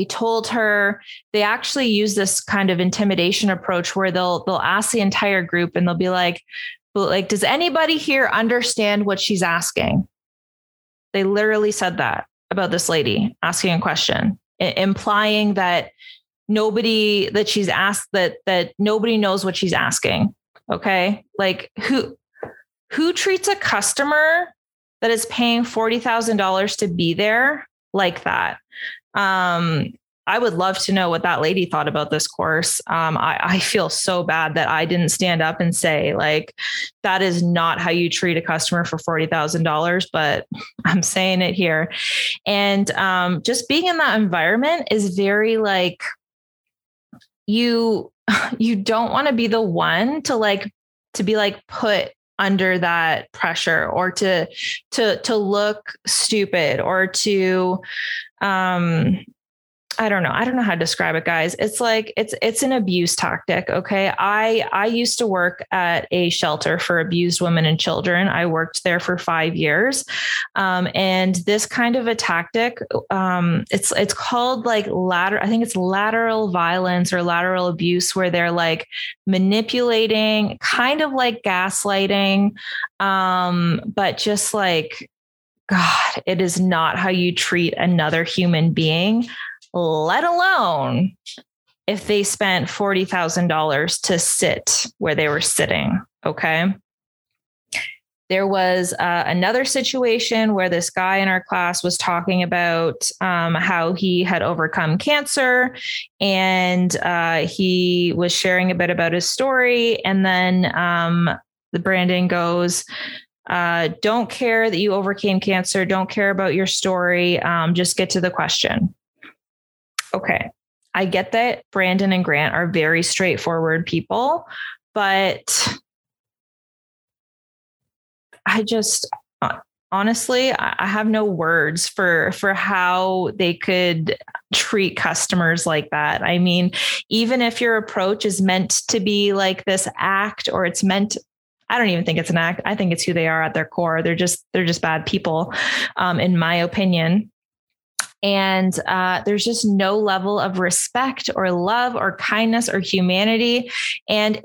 told her, they actually use this kind of intimidation approach where they'll ask the entire group and they'll be like, does anybody here understand what she's asking? They literally said that about this lady asking a question, implying that nobody knows what she's asking. Okay. Like who treats a customer that is paying $40,000 to be there like that? I would love to know what that lady thought about this course. I feel so bad that I didn't stand up and say like, that is not how you treat a customer for $40,000, but I'm saying it here. And, just being in that environment is very like, you don't want to be the one to be like put under that pressure, or to look stupid, or to, I don't know how to describe it, guys. It's like, it's an abuse tactic. Okay. I used to work at a shelter for abused women and children. I worked there for 5 years. And this kind of a tactic, it's called like lateral violence or lateral abuse, where they're like manipulating, kind of like gaslighting. But just like, God, it is not how you treat another human being, let alone if they spent $40,000 to sit where they were sitting. Okay. There was another situation where this guy in our class was talking about how he had overcome cancer, and he was sharing a bit about his story. And then the Brandon goes, don't care that you overcame cancer. Don't care about your story. Just get to the question. Okay, I get that Brandon and Grant are very straightforward people, but I just, honestly, I have no words for how they could treat customers like that. I mean, even if your approach is meant to be like this act, or it's meant, I don't even think it's an act. I think it's who they are at their core. They're just bad people, in my opinion. And there's just no level of respect or love or kindness or humanity. And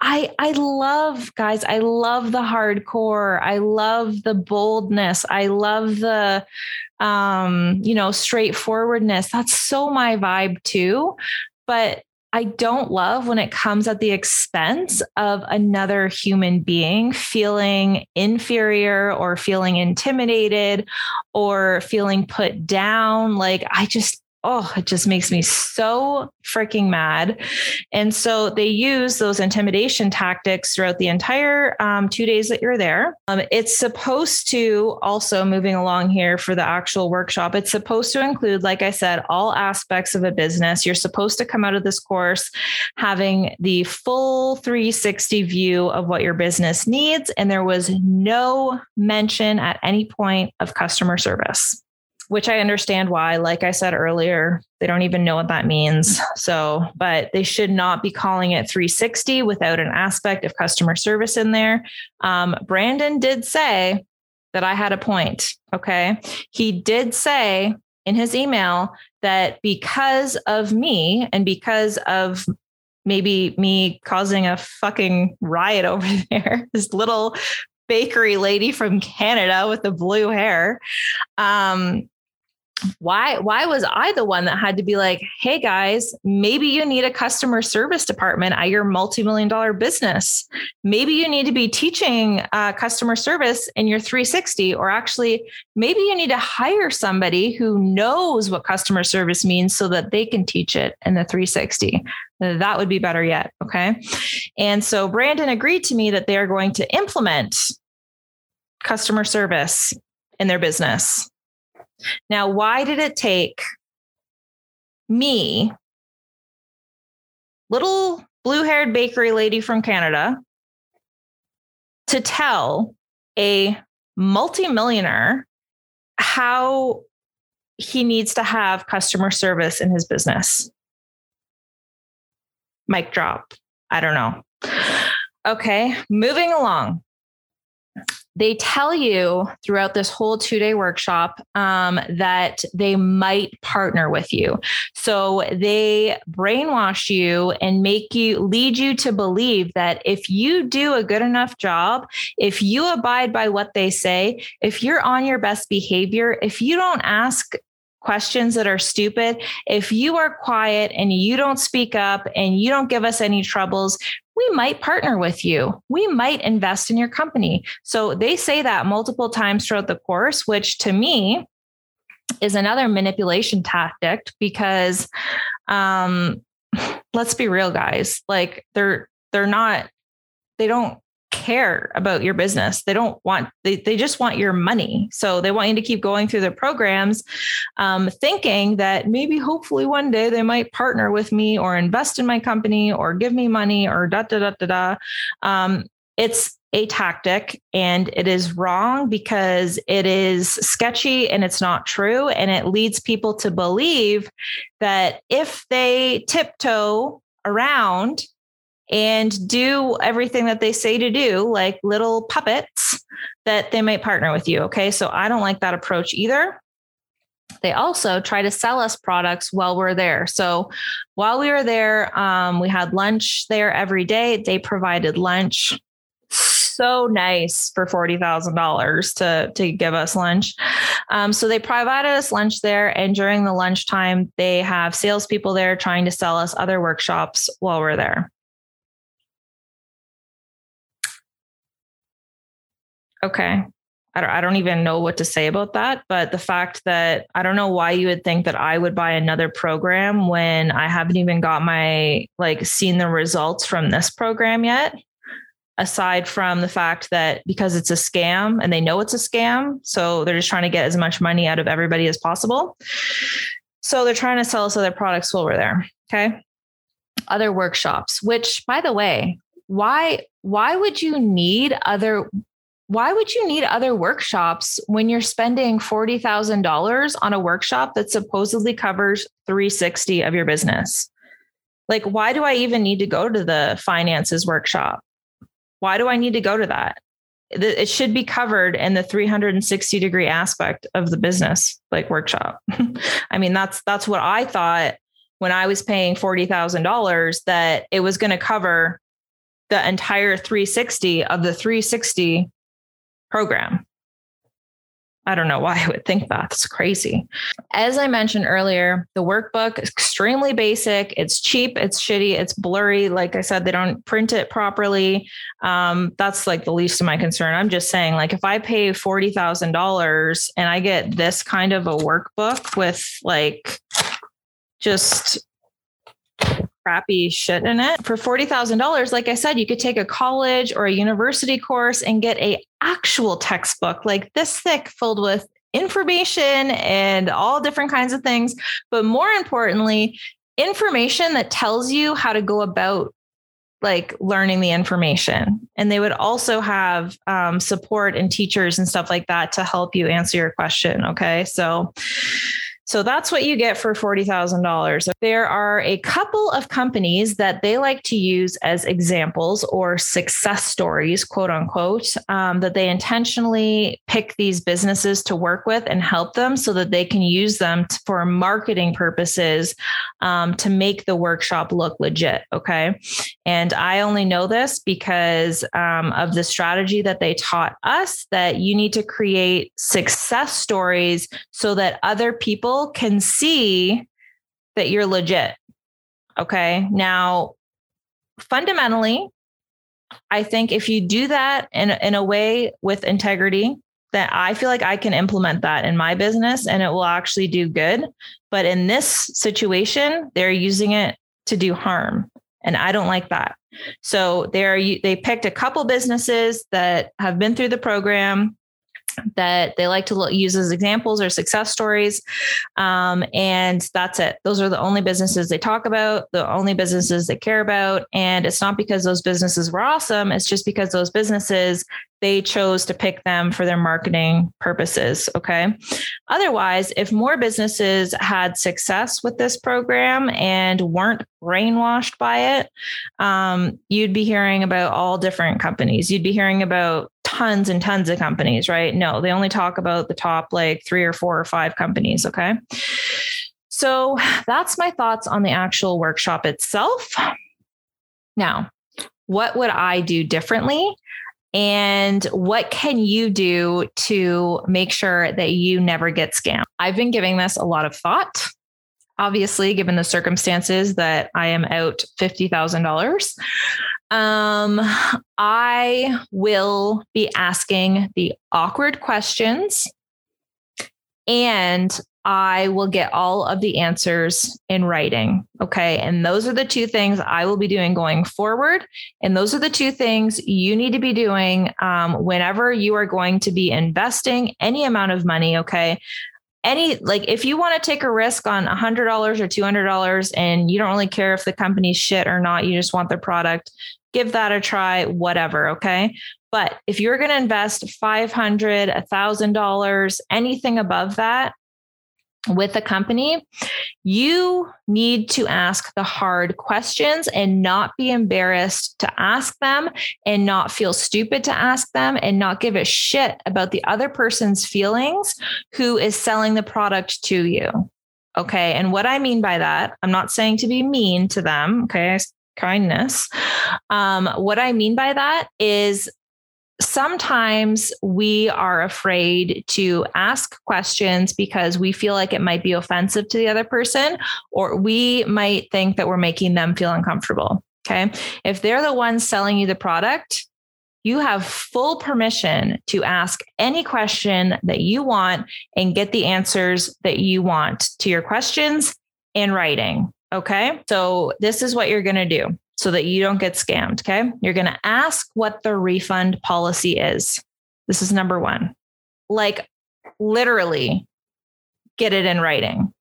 I love the hardcore. I love the boldness. I love the, straightforwardness. That's so my vibe too. But I don't love when it comes at the expense of another human being feeling inferior or feeling intimidated or feeling put down. Like it just makes me so freaking mad. And so they use those intimidation tactics throughout the entire 2 days that you're there. It's supposed to also, moving along here for the actual workshop, it's supposed to include, like I said, all aspects of a business. You're supposed to come out of this course having the full 360 view of what your business needs. And there was no mention at any point of customer service, which I understand why. Like I said earlier, they don't even know what that means. So, but they should not be calling it 360 without an aspect of customer service in there. Brandon did say that I had a point. Okay. He did say in his email that because of me and because of maybe me causing a fucking riot over there, this little bakery lady from Canada with the blue hair, why was I the one that had to be like, hey guys, maybe you need a customer service department at your multi-million-dollar business. Maybe you need to be teaching customer service in your 360, or actually maybe you need to hire somebody who knows what customer service means so that they can teach it in the 360. That would be better yet. Okay. And so Brandon agreed to me that they're going to implement customer service in their business. Now, why did it take me, little blue-haired bakery lady from Canada, to tell a multimillionaire how he needs to have customer service in his business? Mic drop. I don't know. Okay, moving along. They tell you throughout this whole 2-day workshop that they might partner with you. So they brainwash you and lead you to believe that if you do a good enough job, if you abide by what they say, if you're on your best behavior, if you don't ask questions that are stupid, if you are quiet and you don't speak up and you don't give us any troubles, we might partner with you. We might invest in your company. So they say that multiple times throughout the course, which to me is another manipulation tactic because, let's be real, guys, like they don't care about your business. They just want your money. So they want you to keep going through their programs, thinking that maybe hopefully one day they might partner with me or invest in my company or give me money or da, da, da, da, da. It's a tactic, and it is wrong because it is sketchy and it's not true. And it leads people to believe that if they tiptoe around and do everything that they say to do, like little puppets, that they might partner with you. Okay. So I don't like that approach either. They also try to sell us products while we're there. So while we were there, we had lunch there every day. They provided lunch. So nice for $40,000 to give us lunch. So they provided us lunch there. And during the lunchtime, they have salespeople there trying to sell us other workshops while we're there. Okay. I don't even know what to say about that, but the fact that I don't know why you would think that I would buy another program when I haven't even got seen the results from this program yet, aside from the fact that because it's a scam and they know it's a scam. So they're just trying to get as much money out of everybody as possible. So they're trying to sell us other products while we're there. Okay. Other workshops, which by the way, why would you need other workshops when you're spending $40,000 on a workshop that supposedly covers 360 of your business? Like, why do I even need to go to the finances workshop? Why do I need to go to that? It should be covered in the 360 degree aspect of the business, like workshop. I mean, that's what I thought when I was paying $40,000, that it was going to cover the entire 360 of the 360 program. I don't know why I would think that. That's crazy. As I mentioned earlier, the workbook is extremely basic. It's cheap. It's shitty. It's blurry. Like I said, they don't print it properly. That's like the least of my concern. I'm just saying, like, if I pay $40,000 and I get this kind of a workbook with like just crappy shit in it for $40,000. Like I said, you could take a college or a university course and get a actual textbook like this thick filled with information and all different kinds of things. But more importantly, information that tells you how to go about like learning the information. And they would also have support and teachers and stuff like that to help you answer your question. Okay. So that's what you get for $40,000. There are a couple of companies that they like to use as examples or success stories, quote unquote, that they intentionally pick these businesses to work with and help them so that they can use them for marketing purposes to make the workshop look legit. Okay. And I only know this because of the strategy that they taught us, that you need to create success stories so that other people can see that you're legit. Okay. Now, fundamentally, I think if you do that in a way with integrity, that I feel like I can implement that in my business and it will actually do good. But in this situation, they're using it to do harm. And I don't like that. So they picked a couple businesses that have been through the program that they like to use as examples or success stories. And that's it. Those are the only businesses they talk about, the only businesses they care about. And it's not because those businesses were awesome. It's just because those businesses, they chose to pick them for their marketing purposes. Okay. Otherwise, if more businesses had success with this program and weren't brainwashed by it, you'd be hearing about all different companies. You'd be hearing about tons and tons of companies, right? No, they only talk about the top like 3 or 4 or 5 companies. Okay. So that's my thoughts on the actual workshop itself. Now, what would I do differently? And what can you do to make sure that you never get scammed? I've been giving this a lot of thought, obviously, given the circumstances that I am out $50,000. I will be asking the awkward questions and I will get all of the answers in writing. Okay. And those are the two things I will be doing going forward. And those are the two things you need to be doing whenever you are going to be investing any amount of money. Okay. if you want to take a risk on $100 or $200 and you don't really care if the company's shit or not, you just want their product, give that a try, whatever. Okay. But if you're going to invest $500, $1,000, anything above that with a company, you need to ask the hard questions and not be embarrassed to ask them and not feel stupid to ask them and not give a shit about the other person's feelings who is selling the product to you. Okay. And what I mean by that, I'm not saying to be mean to them. Okay. Kindness. What I mean by that is sometimes we are afraid to ask questions because we feel like it might be offensive to the other person, or we might think that we're making them feel uncomfortable. Okay. If they're the ones selling you the product, you have full permission to ask any question that you want and get the answers that you want to your questions in writing. Okay. So this is what you're going to do so that you don't get scammed. Okay. You're going to ask what the refund policy is. This is number one. Like, literally get it in writing.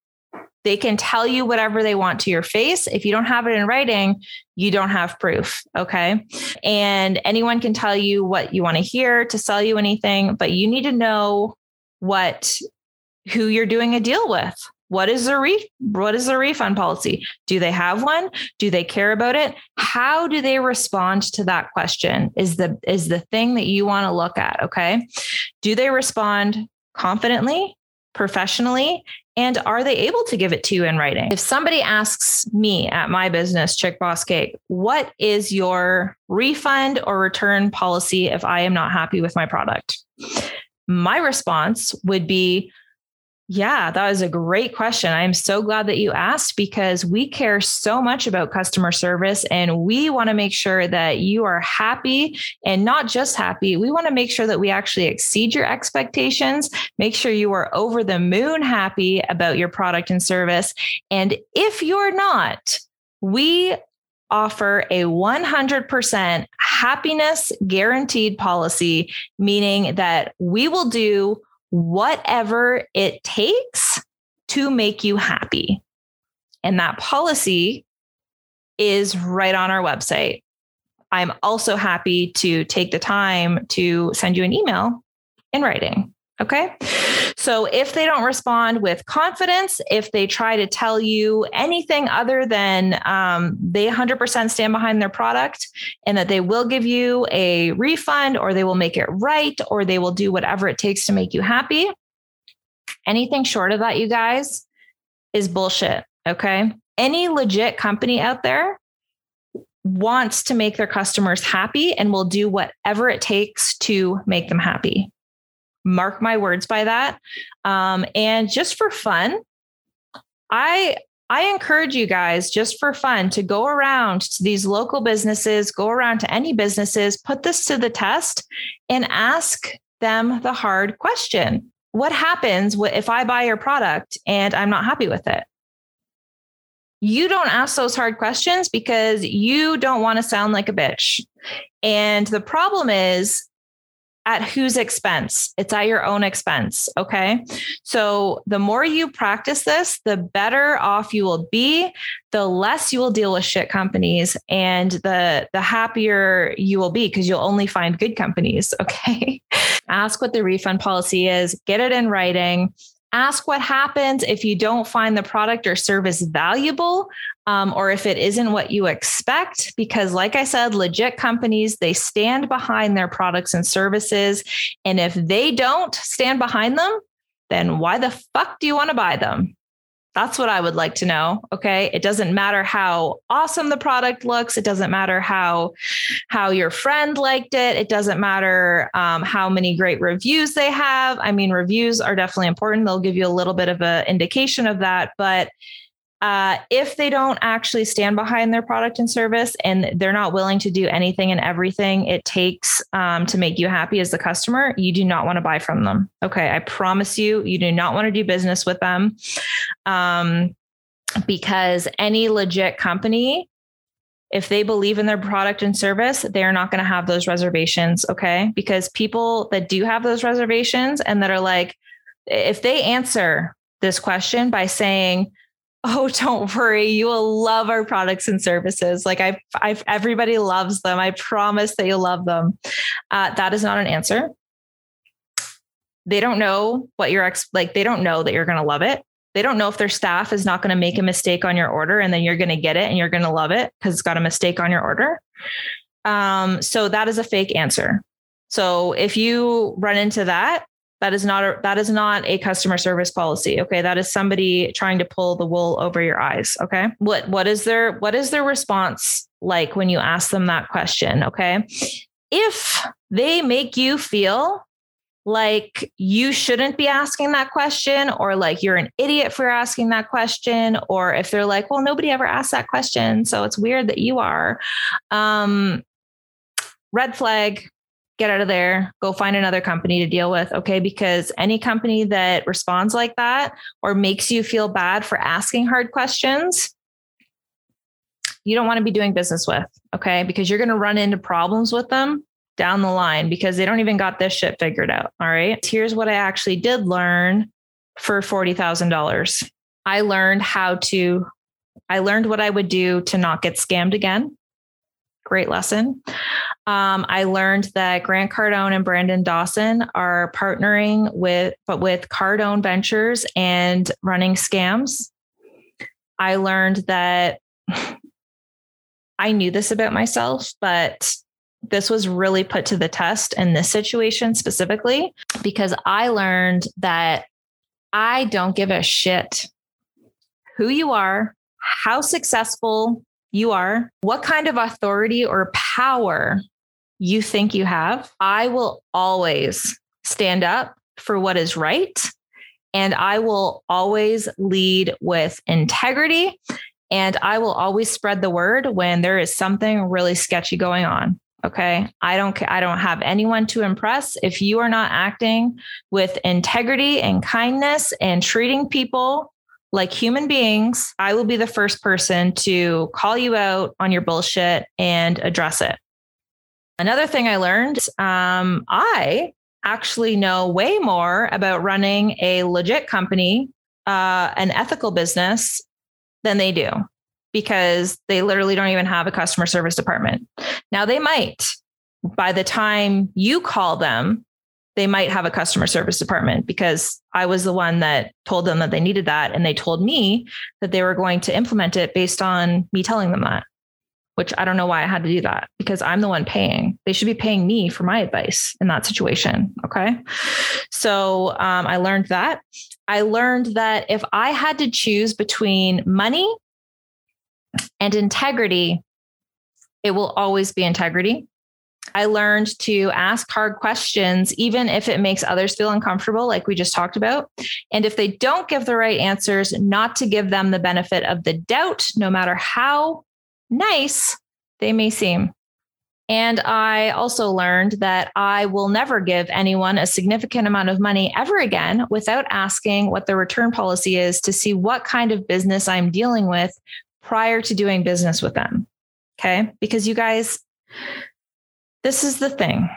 They can tell you whatever they want to your face. If you don't have it in writing, you don't have proof. Okay. And anyone can tell you what you want to hear to sell you anything, but you need to know who you're doing a deal with. What is the refund policy? Do they have one? Do they care about it? How do they respond to that question is the thing that you want to look at. Okay. Do they respond confidently, professionally, and are they able to give it to you in writing? If somebody asks me at my business, Chick Boss Cake, what is your refund or return policy if I am not happy with my product? My response would be, yeah, that was a great question. I'm so glad that you asked because we care so much about customer service and we want to make sure that you are happy and not just happy. We want to make sure that we actually exceed your expectations, make sure you are over the moon happy about your product and service. And if you're not, we offer a 100% happiness guaranteed policy, meaning that we will do whatever it takes to make you happy. And that policy is right on our website. I'm also happy to take the time to send you an email in writing. Okay. So if they don't respond with confidence, if they try to tell you anything other than they 100% stand behind their product and that they will give you a refund or they will make it right, or they will do whatever it takes to make you happy, anything short of that, you guys, is bullshit. Okay. Any legit company out there wants to make their customers happy and will do whatever it takes to make them happy. Mark my words by that. And just for fun, I encourage you guys just for fun to go around to these local businesses, go around to any businesses, put this to the test and ask them the hard question. What happens if I buy your product and I'm not happy with it? You don't ask those hard questions because you don't want to sound like a bitch. And the problem is, at whose expense? It's at your own expense. Okay. So the more you practice this, the better off you will be, the less you will deal with shit companies and the happier you will be because you'll only find good companies. Okay. Ask what the refund policy is, get it in writing, ask what happens if you don't find the product or service valuable. Or if it isn't what you expect, because like I said, legit companies, they stand behind their products and services. And if they don't stand behind them, then why the fuck do you want to buy them? That's what I would like to know. Okay. It doesn't matter how awesome the product looks. It doesn't matter how your friend liked it. It doesn't matter how many great reviews they have. I mean, reviews are definitely important. They'll give you a little bit of an indication of that, but if they don't actually stand behind their product and service and they're not willing to do anything and everything it takes to make you happy as the customer, you do not want to buy from them. Okay. I promise you, you do not want to do business with them because any legit company, if they believe in their product and service, they're not going to have those reservations. Okay. Because people that do have those reservations and that are like, if they answer this question by saying, "Oh, don't worry, you will love our products and services. Like I've everybody loves them. I promise that you'll love them." That is not an answer. They don't know what your they don't know that you're going to love it. They don't know if their staff is not going to make a mistake on your order and then you're going to get it and you're going to love it because it's got a mistake on your order. So that is a fake answer. So if you run into that, that is not a customer service policy. Okay. That is somebody trying to pull the wool over your eyes. Okay. What is their response like when you ask them that question? Okay. If they make you feel like you shouldn't be asking that question, or like you're an idiot for asking that question, or if they're like, well, nobody ever asked that question, so it's weird that you are, red flag. Get out of there, go find another company to deal with. Okay. Because any company that responds like that, or makes you feel bad for asking hard questions, you don't want to be doing business with. Okay. Because you're going to run into problems with them down the line because they don't even got this shit figured out. All right. Here's what I actually did learn for $40,000. I learned what I would do to not get scammed again. Great lesson. I learned that Grant Cardone and Brandon Dawson are partnering with Cardone Ventures and running scams. I learned that I knew this about myself, but this was really put to the test in this situation specifically, because I learned that I don't give a shit who you are, how successful you are, what kind of authority or power you think you have. I will always stand up for what is right. And I will always lead with integrity. And I will always spread the word when there is something really sketchy going on. Okay. I don't have anyone to impress. If you are not acting with integrity and kindness and treating people like human beings, I will be the first person to call you out on your bullshit and address it. Another thing I learned, I actually know way more about running a legit company, an ethical business, than they do, because they literally don't even have a customer service department. Now they might, by the time you call them, they might have a customer service department, because I was the one that told them that they needed that. And they told me that they were going to implement it based on me telling them that, which I don't know why I had to do that, because I'm the one paying. They should be paying me for my advice in that situation. Okay. So I learned that. I learned that if I had to choose between money and integrity, it will always be integrity. I learned to ask hard questions, even if it makes others feel uncomfortable, like we just talked about. And if they don't give the right answers, not to give them the benefit of the doubt, no matter how nice they may seem. And I also learned that I will never give anyone a significant amount of money ever again without asking what the return policy is, to see what kind of business I'm dealing with prior to doing business with them. Okay. Because you guys, this is the thing.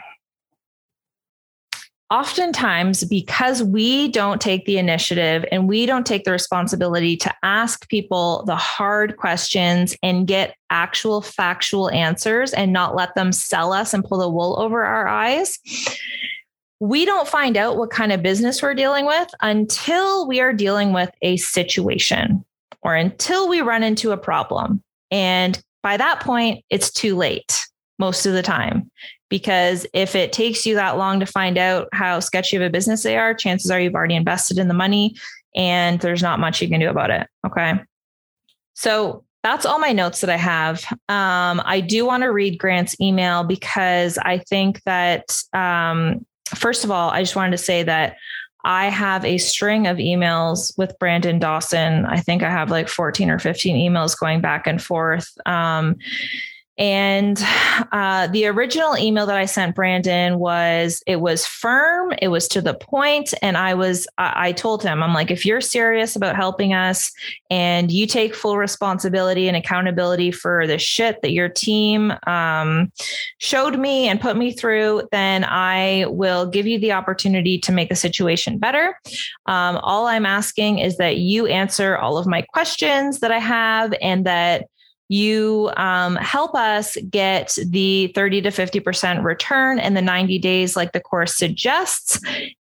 Oftentimes, because we don't take the initiative and we don't take the responsibility to ask people the hard questions and get actual factual answers and not let them sell us and pull the wool over our eyes, we don't find out what kind of business we're dealing with until we are dealing with a situation or until we run into a problem. And by that point, it's too late. Most of the time, because if it takes you that long to find out how sketchy of a business they are, chances are you've already invested in the money and there's not much you can do about it. Okay. So that's all my notes that I have. I do want to read Grant's email, because I think that, first of all, I just wanted to say that I have a string of emails with Brandon Dawson. I think I have like 14 or 15 emails going back and forth. And the original email that I sent Brandon was firm, it was to the point. And I told him, I'm like, if you're serious about helping us and you take full responsibility and accountability for the shit that your team showed me and put me through, then I will give you the opportunity to make the situation better. All I'm asking is that you answer all of my questions that I have and that you help us get the 30 to 50% return in the 90 days, like the course suggests.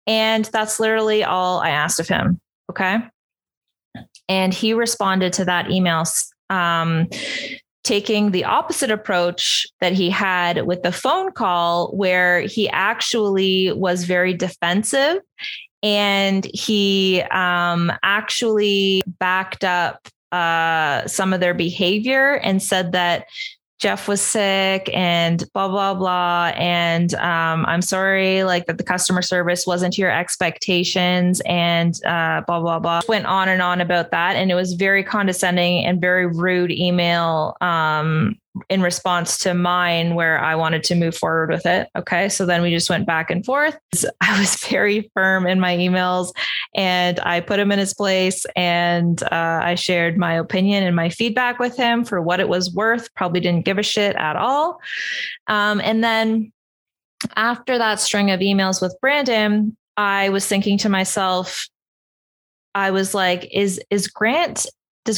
And that's literally all I asked of him. Okay. And he responded to that email, taking the opposite approach that he had with the phone call, where he actually was very defensive and he actually backed up some of their behavior and said that Jeff was sick and blah, blah, blah. And, I'm sorry, like that the customer service wasn't to your expectations and, blah, blah, blah. Went on and on about that. And it was very condescending and very rude email, in response to mine, where I wanted to move forward with it. Okay. So then we just went back and forth. I was very firm in my emails and I put him in his place, and I shared my opinion and my feedback with him for what it was worth. Probably didn't give a shit at all. And then after that string of emails with Brandon, I was thinking to myself, I was like, does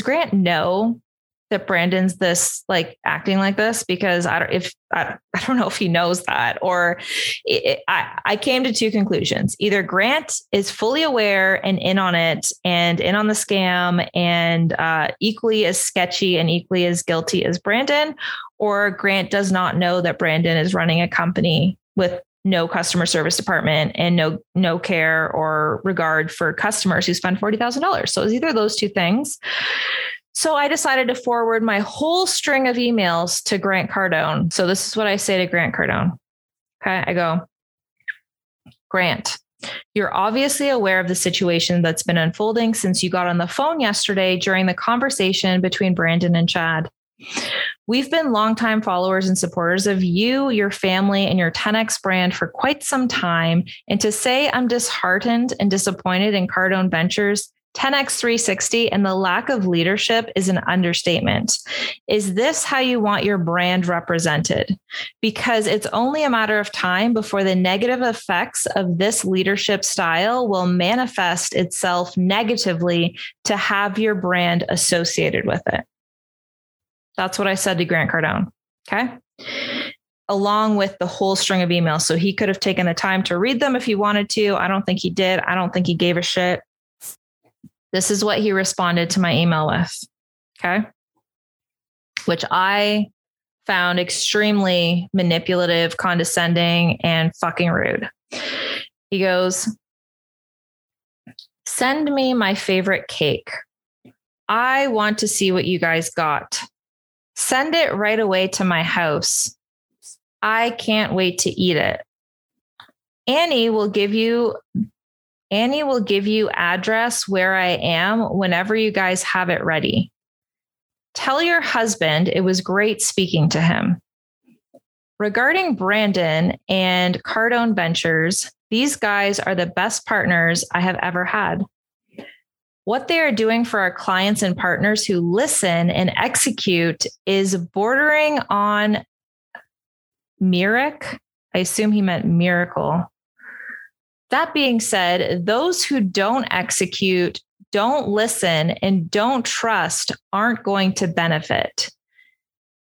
Grant know that Brandon's this, like, acting like this? Because I don't know if he knows that, or I came to two conclusions. Either Grant is fully aware and in on it and in on the scam and equally as sketchy and equally as guilty as Brandon, or Grant does not know that Brandon is running a company with no customer service department and no care or regard for customers who spend $40,000. So it was either those two things. So I decided to forward my whole string of emails to Grant Cardone. So this is what I say to Grant Cardone. Okay. I go, Grant, you're obviously aware of the situation that's been unfolding since you got on the phone yesterday during the conversation between Brandon and Chad. We've been longtime followers and supporters of you, your family, and your 10X brand for quite some time. And to say I'm disheartened and disappointed in Cardone Ventures, 10x360, and the lack of leadership is an understatement. Is this how you want your brand represented? Because it's only a matter of time before the negative effects of this leadership style will manifest itself negatively to have your brand associated with it. That's what I said to Grant Cardone. Okay. Along with the whole string of emails. So he could have taken the time to read them if he wanted to. I don't think he did. I don't think he gave a shit. This is what he responded to my email with, okay? Which I found extremely manipulative, condescending, and fucking rude. He goes, send me my favorite cake. I want to see what you guys got. Send it right away to my house. I can't wait to eat it. Annie will give you address where I am whenever you guys have it ready. Tell your husband it was great speaking to him. Regarding Brandon and Cardone Ventures, these guys are the best partners I have ever had. What they are doing for our clients and partners who listen and execute is bordering on miracle. I assume he meant miracle. That being said, those who don't execute, don't listen, and don't trust aren't going to benefit.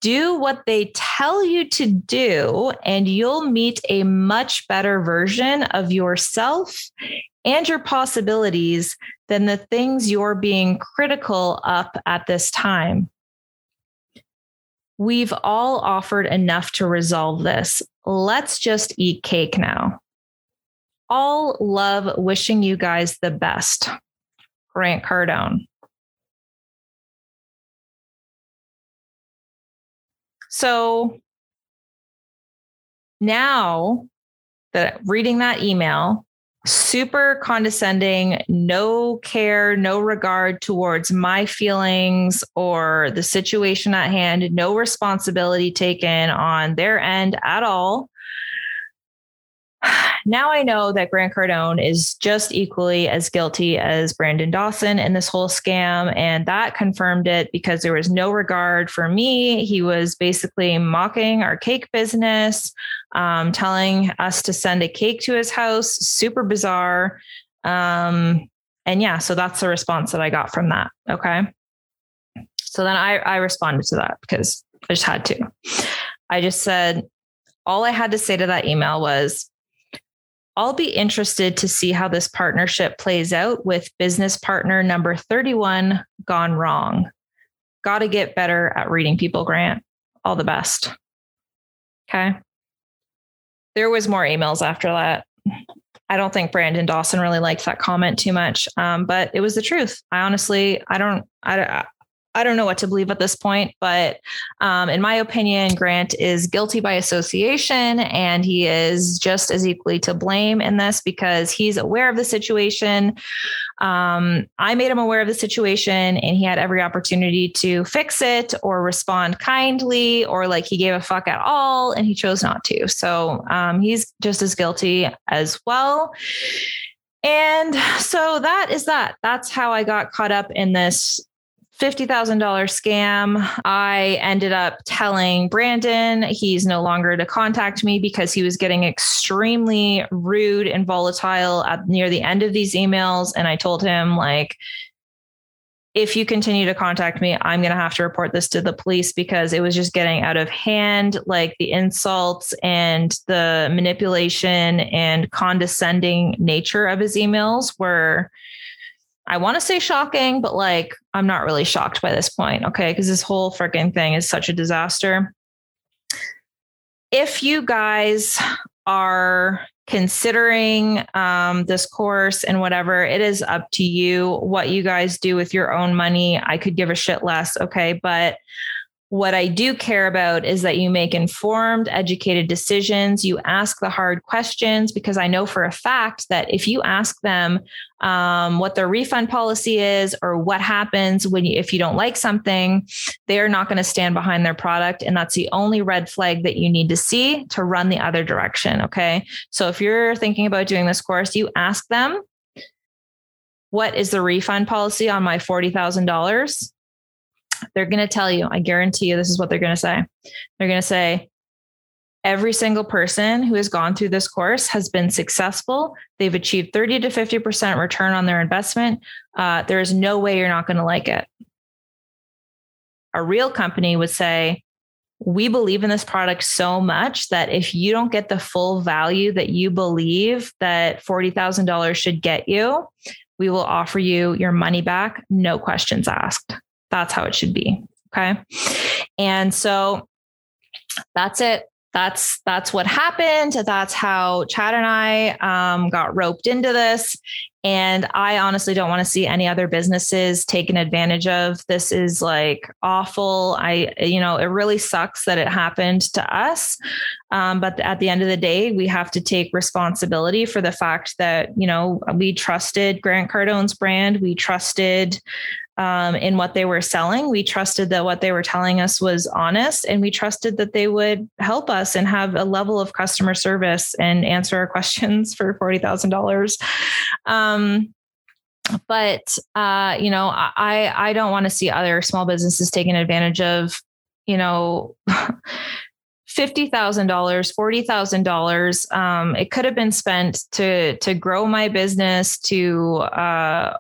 Do what they tell you to do, and you'll meet a much better version of yourself and your possibilities than the things you're being critical of at this time. We've all offered enough to resolve this. Let's just eat cake now. All love, wishing you guys the best. Grant Cardone. So now that reading that email, super condescending, no care, no regard towards my feelings or the situation at hand, no responsibility taken on their end at all. Now I know that Grant Cardone is just equally as guilty as Brandon Dawson in this whole scam. And that confirmed it because there was no regard for me. He was basically mocking our cake business, telling us to send a cake to his house. Super bizarre. And yeah, so that's the response that I got from that. Okay. So then I responded to that because I just had to. I just said, all I had to say to that email was, I'll be interested to see how this partnership plays out with business partner number 31 gone wrong. Got to get better at reading people, Grant. All the best. Okay. There was more emails after that. I don't think Brandon Dawson really liked that comment too much, but it was the truth. I honestly, I don't know what to believe at this point, but in my opinion, Grant is guilty by association and he is just as equally to blame in this because he's aware of the situation. I made him aware of the situation and he had every opportunity to fix it or respond kindly or like he gave a fuck at all and he chose not to. So he's just as guilty as well. And so that is that. That's how I got caught up in this $50,000 scam. I ended up telling Brandon he's no longer to contact me because he was getting extremely rude and volatile at near the end of these emails. And I told him, like, if you continue to contact me, I'm going to have to report this to the police because it was just getting out of hand, like the insults and the manipulation and condescending nature of his emails were, I want to say shocking, but like, I'm not really shocked by this point. Okay. Cause this whole freaking thing is such a disaster. If you guys are considering this course and whatever, it is up to you what you guys do with your own money. I could give a shit less. Okay. But what I do care about is that you make informed, educated decisions. You ask the hard questions because I know for a fact that if you ask them what their refund policy is or what happens when if you don't like something, they're not going to stand behind their product. And that's the only red flag that you need to see to run the other direction. Okay. So if you're thinking about doing this course, you ask them, what is the refund policy on my $40,000? They're going to tell you, I guarantee you, this is what they're going to say. They're going to say, every single person who has gone through this course has been successful. They've achieved 30 to 50% return on their investment. There is no way you're not going to like it. A real company would say, we believe in this product so much that if you don't get the full value that you believe that $40,000 should get you, we will offer you your money back. No questions asked. That's how it should be. Okay. And so that's it. That's what happened. That's how Chad and I got roped into this. And I honestly don't want to see any other businesses taken advantage of. This is like awful. It really sucks that it happened to us. But at the end of the day, we have to take responsibility for the fact that, you know, we trusted Grant Cardone's brand. We trusted in what they were selling. We trusted that what they were telling us was honest, and we trusted that they would help us and have a level of customer service and answer our questions for $40,000. I don't want to see other small businesses taken advantage of, you know, $50,000, $40,000. It could have been spent to grow my business, to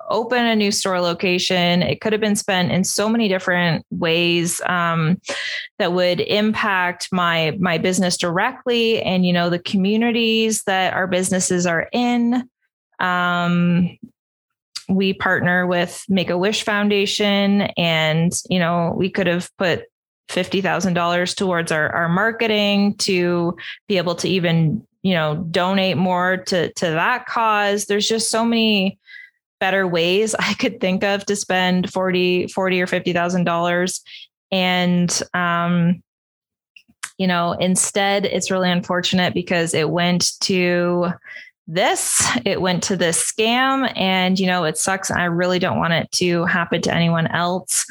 open a new store location. It could have been spent in so many different ways that would impact my business directly and, you know, the communities that our businesses are in. We partner with Make-A-Wish Foundation and, you know, we could have put $50,000 towards our marketing to be able to even, you know, donate more to that cause. There's just so many better ways I could think of to spend $40,000 or $50,000. And, instead it's really unfortunate because it went to this, it went to this scam, and you know, it sucks. I really don't want it to happen to anyone else.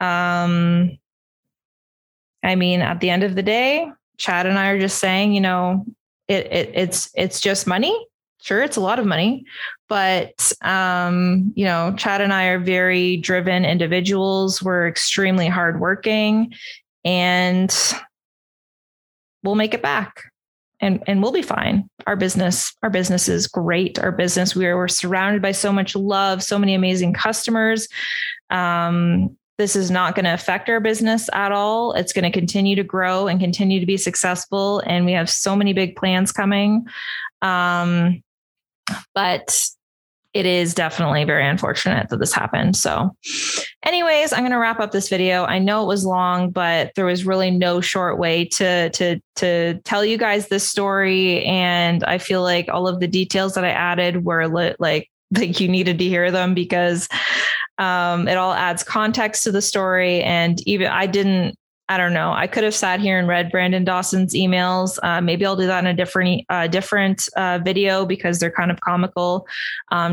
I mean, at the end of the day, Chad and I are just saying, you know, it's just money. Sure, it's a lot of money, but you know, Chad and I are very driven individuals. We're extremely hardworking, and we'll make it back, and we'll be fine. Our business is great. Our business, we're surrounded by so much love, so many amazing customers. This is not going to affect our business at all. It's going to continue to grow and continue to be successful. And we have so many big plans coming. But it is definitely very unfortunate that this happened. So anyways, I'm going to wrap up this video. I know it was long, but there was really no short way to tell you guys this story. And I feel like all of the details that I added were like you needed to hear them, because it all adds context to the story. And even I could have sat here and read Brandon Dawson's emails. Maybe I'll do that in a different video, because they're kind of comical,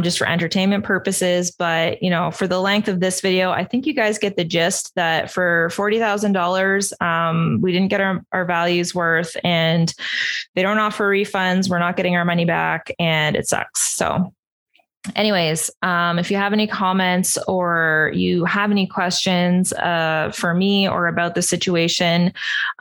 just for entertainment purposes. But, you know, for the length of this video, I think you guys get the gist that for $40,000, we didn't get our value's worth, and they don't offer refunds. We're not getting our money back, and it sucks. So anyways, if you have any comments or you have any questions for me or about the situation,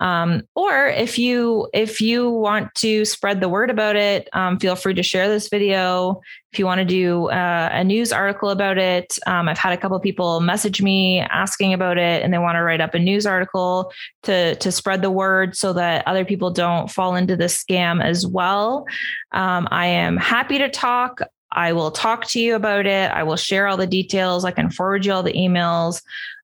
or if you want to spread the word about it, feel free to share this video. If you want to do a news article about it, I've had a couple of people message me asking about it, and they want to write up a news article to spread the word so that other people don't fall into this scam as well. I am happy to talk. I will talk to you about it. I will share all the details. I can forward you all the emails.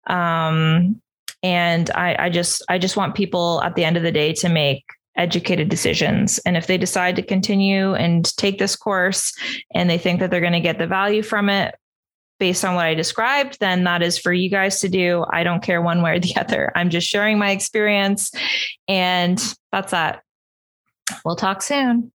And I just want people at the end of the day to make educated decisions. And if they decide to continue and take this course and they think that they're going to get the value from it based on what I described, then that is for you guys to do. I don't care one way or the other. I'm just sharing my experience, and that's that. We'll talk soon.